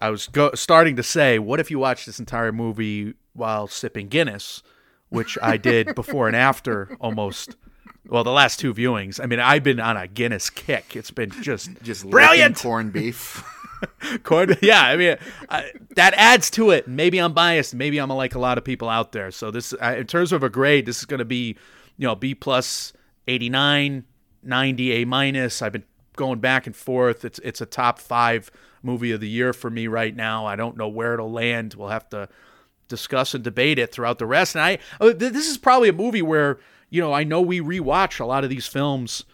I was starting to say, what if you watch this entire movie while sipping Guinness, which I did before and after almost. Well, the last two viewings. I mean, I've been on a Guinness kick. It's been just brilliant. Corned beef. Yeah, I mean, that adds to it. Maybe I'm biased. Maybe I'm like a lot of people out there. So this, in terms of a grade, this is going to be, you know, B+, 89, 90, A-. I've been going back and forth. It's a top 5 movie of the year for me right now. I don't know where it'll land. We'll have to discuss and debate it throughout the rest. And this is probably a movie where, you know, I know we rewatch a lot of these films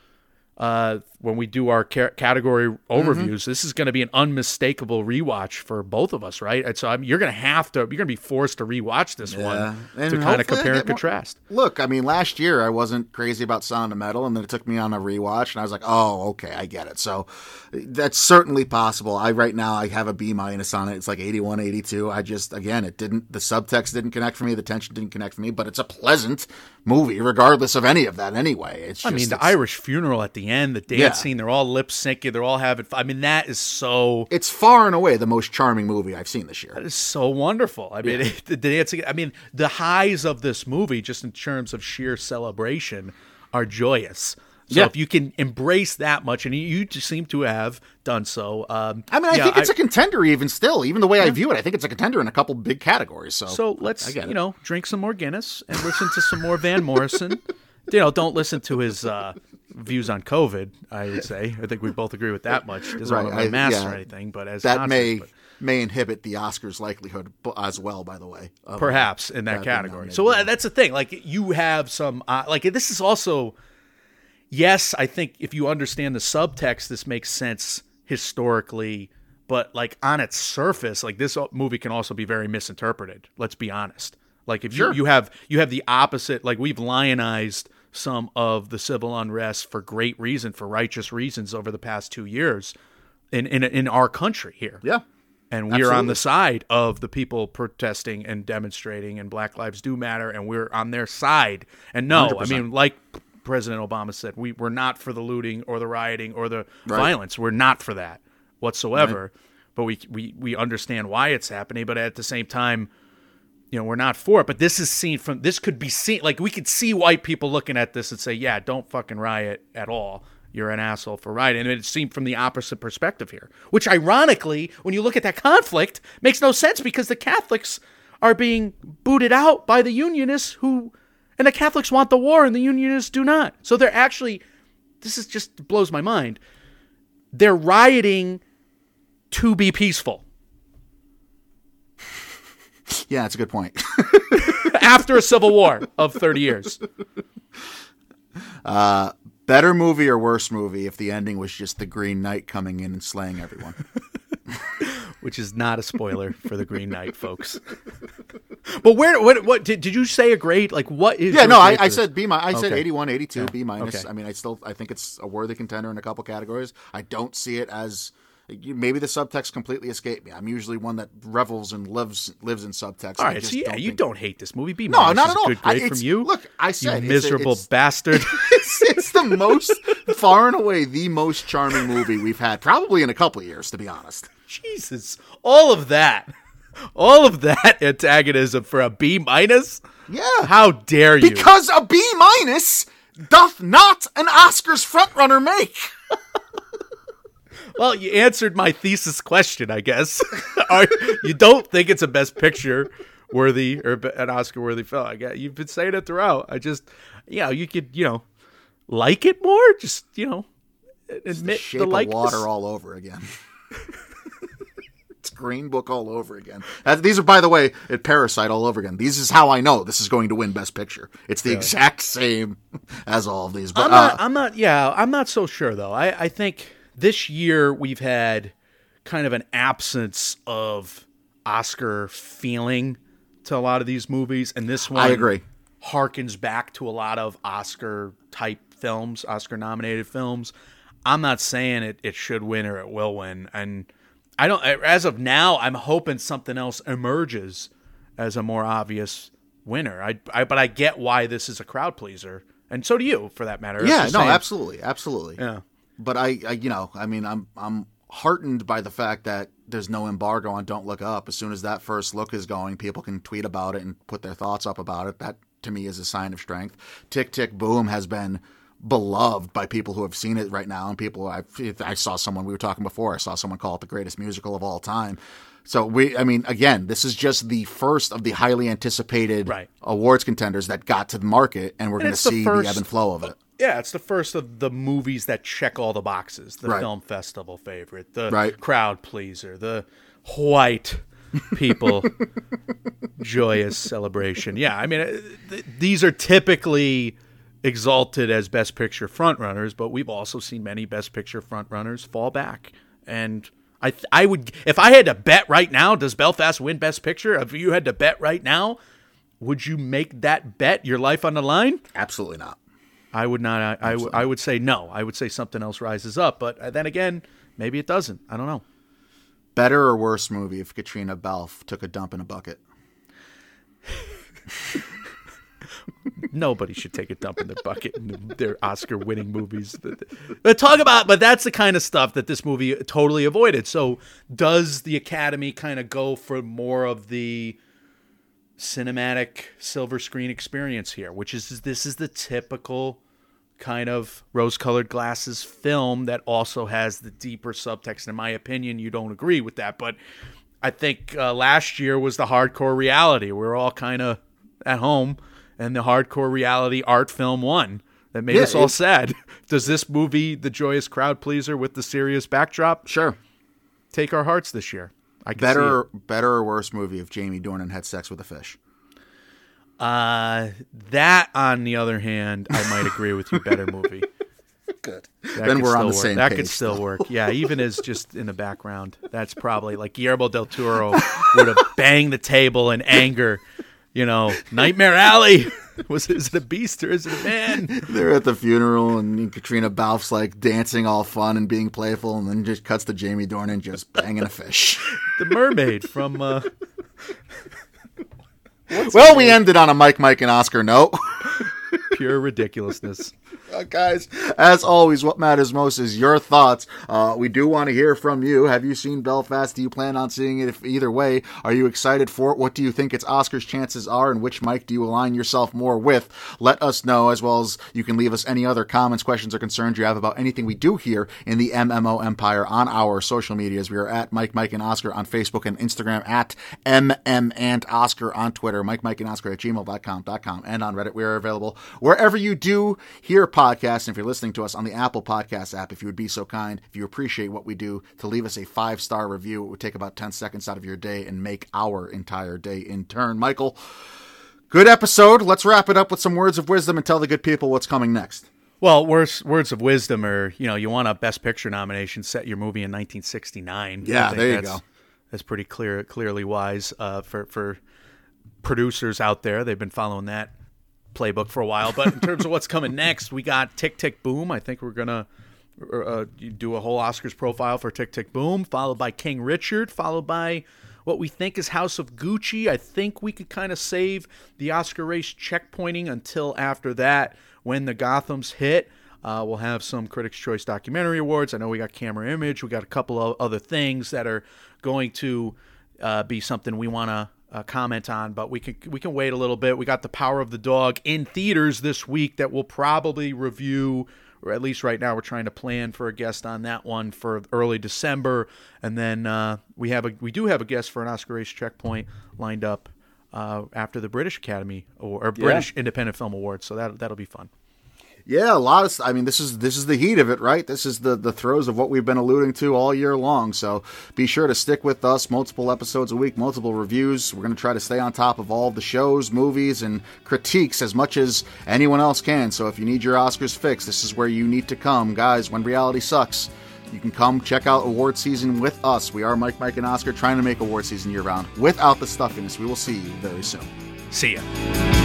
when we do our category overviews. Mm-hmm. This is going to be an unmistakable rewatch for both of us, right? And so you're going to be forced to rewatch this one to kind of compare and contrast. Look, I mean, last year I wasn't crazy about Sound of Metal, and then it took me on a rewatch, and I was like, oh, okay, I get it. So that's certainly possible. Right now I have a B- on it. It's like 81, 82. I just, again, the subtext didn't connect for me. The tension didn't connect for me, but it's a pleasant movie, regardless of any of that anyway. It's just, I mean, the Irish funeral at the end, the dance scene, they're all lip syncing, they're all having fun. I mean, that is so... It's far and away the most charming movie I've seen this year. That is so wonderful. I mean, the dancing, I mean, the highs of this movie, just in terms of sheer celebration, are joyous. So if you can embrace that much, and you just seem to have done so. I think it's a contender even the way I view it. I think it's a contender in a couple big categories. So let's, drink some more Guinness and listen to some more Van Morrison. You know, don't listen to his views on COVID, I would say. I think we both agree with that much. Doesn't want to wear masks or anything, but as that may inhibit the Oscars' likelihood as well, by the way. Perhaps in that category. So that's the thing. Like, you have some this is also, yes, I think if you understand the subtext, this makes sense historically. But like on its surface, like this movie can also be very misinterpreted. Let's be honest. Like if you have the opposite, like we've lionized some of the civil unrest for great reason, for righteous reasons over the past 2 years in our country here. Yeah. And we're on the side of the people protesting and demonstrating, and Black Lives Do Matter, and we're on their side. And no, 100%. I mean, like President Obama said, we're not for the looting or the rioting or the violence. We're not for that whatsoever. Right. But we understand why it's happening, but at the same time, you know, we're not for it, but this could be seen, like we could see white people looking at this and say, yeah, don't fucking riot at all. You're an asshole for rioting. And it seemed from the opposite perspective here, which ironically, when you look at that conflict, makes no sense because the Catholics are being booted out by the Unionists and the Catholics want the war and the Unionists do not. So they're actually, this is just blows my mind. They're rioting to be peaceful. Yeah, that's a good point. After a civil war of 30 years. Better movie or worse movie if the ending was just the Green Knight coming in and slaying everyone. Which is not a spoiler for the Green Knight, folks. But what did you say a grade? Like what is? Yeah, no, I said B. I said 81, 82, yeah. B-. Okay. I mean, I think it's a worthy contender in a couple categories. I don't see it as... Maybe the subtext completely escaped me. I'm usually one that revels and lives in subtext. All right, so yeah, you don't hate this movie. B- no, not at all. Good grade from you. Look, I said, you miserable bastard. It's the most, far and away, the most charming movie we've had, probably in a couple of years, to be honest. Jesus, all of that antagonism for a B-? Yeah. How dare you? Because a B- doth not an Oscars frontrunner make. Well, you answered my thesis question, I guess. You don't think it's a Best Picture worthy or an Oscar worthy film. I guess you've been saying it throughout. I just, you could, like it more. Just, admit it's the likeness. Water all over again. It's Green Book all over again. These are, by the way, at Parasite all over again. This is how I know this is going to win Best Picture. It's the exact same as all of these. But I'm not so sure though. I think. This year, we've had kind of an absence of Oscar feeling to a lot of these movies. And this one, I agree, harkens back to a lot of Oscar-type films, Oscar-nominated films. I'm not saying it should win or it will win. And I don't. As of now, I'm hoping something else emerges as a more obvious winner. But I get why this is a crowd pleaser. And so do you, for that matter. Yeah, no, absolutely. Absolutely. Yeah. But I'm heartened by the fact that there's no embargo on Don't Look Up. As soon as that first look is going, people can tweet about it and put their thoughts up about it. That, to me, is a sign of strength. Tick, Tick, Boom has been beloved by people who have seen it right now. And people, I saw someone, we were talking before, I saw someone call it the greatest musical of all time. So this is just the first of the highly anticipated awards contenders that got to the market, and we're going to see the ebb and flow of it. Yeah, it's the first of the movies that check all the boxes. The film festival favorite, the crowd pleaser, the white people joyous celebration. Yeah, I mean, these are typically exalted as Best Picture frontrunners, but we've also seen many Best Picture frontrunners fall back. And I would, if I had to bet right now, does Belfast win Best Picture? If you had to bet right now, would you make that bet, your life on the line? Absolutely not. I would not. I would say no. I would say something else rises up. But then again, maybe it doesn't. I don't know. Better or worse movie if Caitríona Balfe took a dump in a bucket? Nobody should take a dump in their bucket in their Oscar-winning movies. But that's the kind of stuff that this movie totally avoided. So does the Academy kind of go for more of the cinematic silver screen experience here, which is this is the typical kind of rose-colored glasses film that also has the deeper subtext. In my opinion, you don't agree with that, but I think last year was the hardcore reality. We're all kind of at home, and the hardcore reality art film won. That made us all sad. Does this movie, the joyous crowd pleaser with the serious backdrop, sure, take our hearts this year? Better or worse movie if Jamie Dornan had sex with a fish? That, on the other hand, I might agree with you. Better movie. Good. Then we're on the same page. That could still work. Yeah, even as just in the background. That's probably like Guillermo del Toro would have banged the table in anger. You know, Nightmare Alley. Is it a beast or is it a man? They're at the funeral, and Caitríona Balfe's like dancing all fun and being playful, and then just cuts to Jamie Dornan just banging a fish. The mermaid from... we ended on a Mike and Oscar note. Pure ridiculousness. Guys, as always, what matters most is your thoughts. We do want to hear from you. Have you seen Belfast? Do you plan on seeing it? If either way, are you excited for it? What do you think its Oscars chances are, and which Mike do you align yourself more with? Let us know, as well as you can leave us any other comments, questions, or concerns you have about anything we do here in the MMO Empire on our social medias. We are at Mike and Oscar on Facebook and Instagram, at MM and Oscar on Twitter, Mike and Oscar at gmail.com, and on Reddit. We are available wherever you do hear podcasts. And if you're listening to us on the Apple Podcast app, if you would be so kind, if you appreciate what we do, to leave us a 5-star review. It would take about 10 seconds out of your day and make our entire day in turn. Michael, good episode. Let's wrap it up with some words of wisdom and tell the good people what's coming next. Well, words of wisdom are, you want a Best Picture nomination, set your movie in 1969. Yeah, there you go. That's pretty clearly wise for producers out there. They've been following that playbook for a while. But in terms of what's coming next, we got Tick Tick Boom. I think we're gonna do a whole Oscars profile for Tick Tick Boom, followed by King Richard, followed by what we think is House of Gucci. I think we could kind of save the Oscar race checkpointing until after that, when the Gothams hit. We'll have some Critics' Choice Documentary Awards. I know we got Camera Image. We got a couple of other things that are going to be something we want to comment on, but we can wait a little bit. We got The Power of the Dog in theaters this week that we'll probably review, or at least right now we're trying to plan for a guest on that one for early December. And then we do have a guest for an Oscar race checkpoint lined up after the British Academy or British Independent Film Awards, so that'll be fun. Yeah, a lot of. I mean, this is the heat of it, right? This is the throes of what we've been alluding to all year long. So be sure to stick with us. Multiple episodes a week, multiple reviews. We're going to try to stay on top of all the shows, movies, and critiques as much as anyone else can. So if you need your Oscars fix, this is where you need to come, guys. When reality sucks, you can come check out award season with us. We are Mike and Oscar, trying to make award season year round without the stuffiness. We will see you very soon. See ya.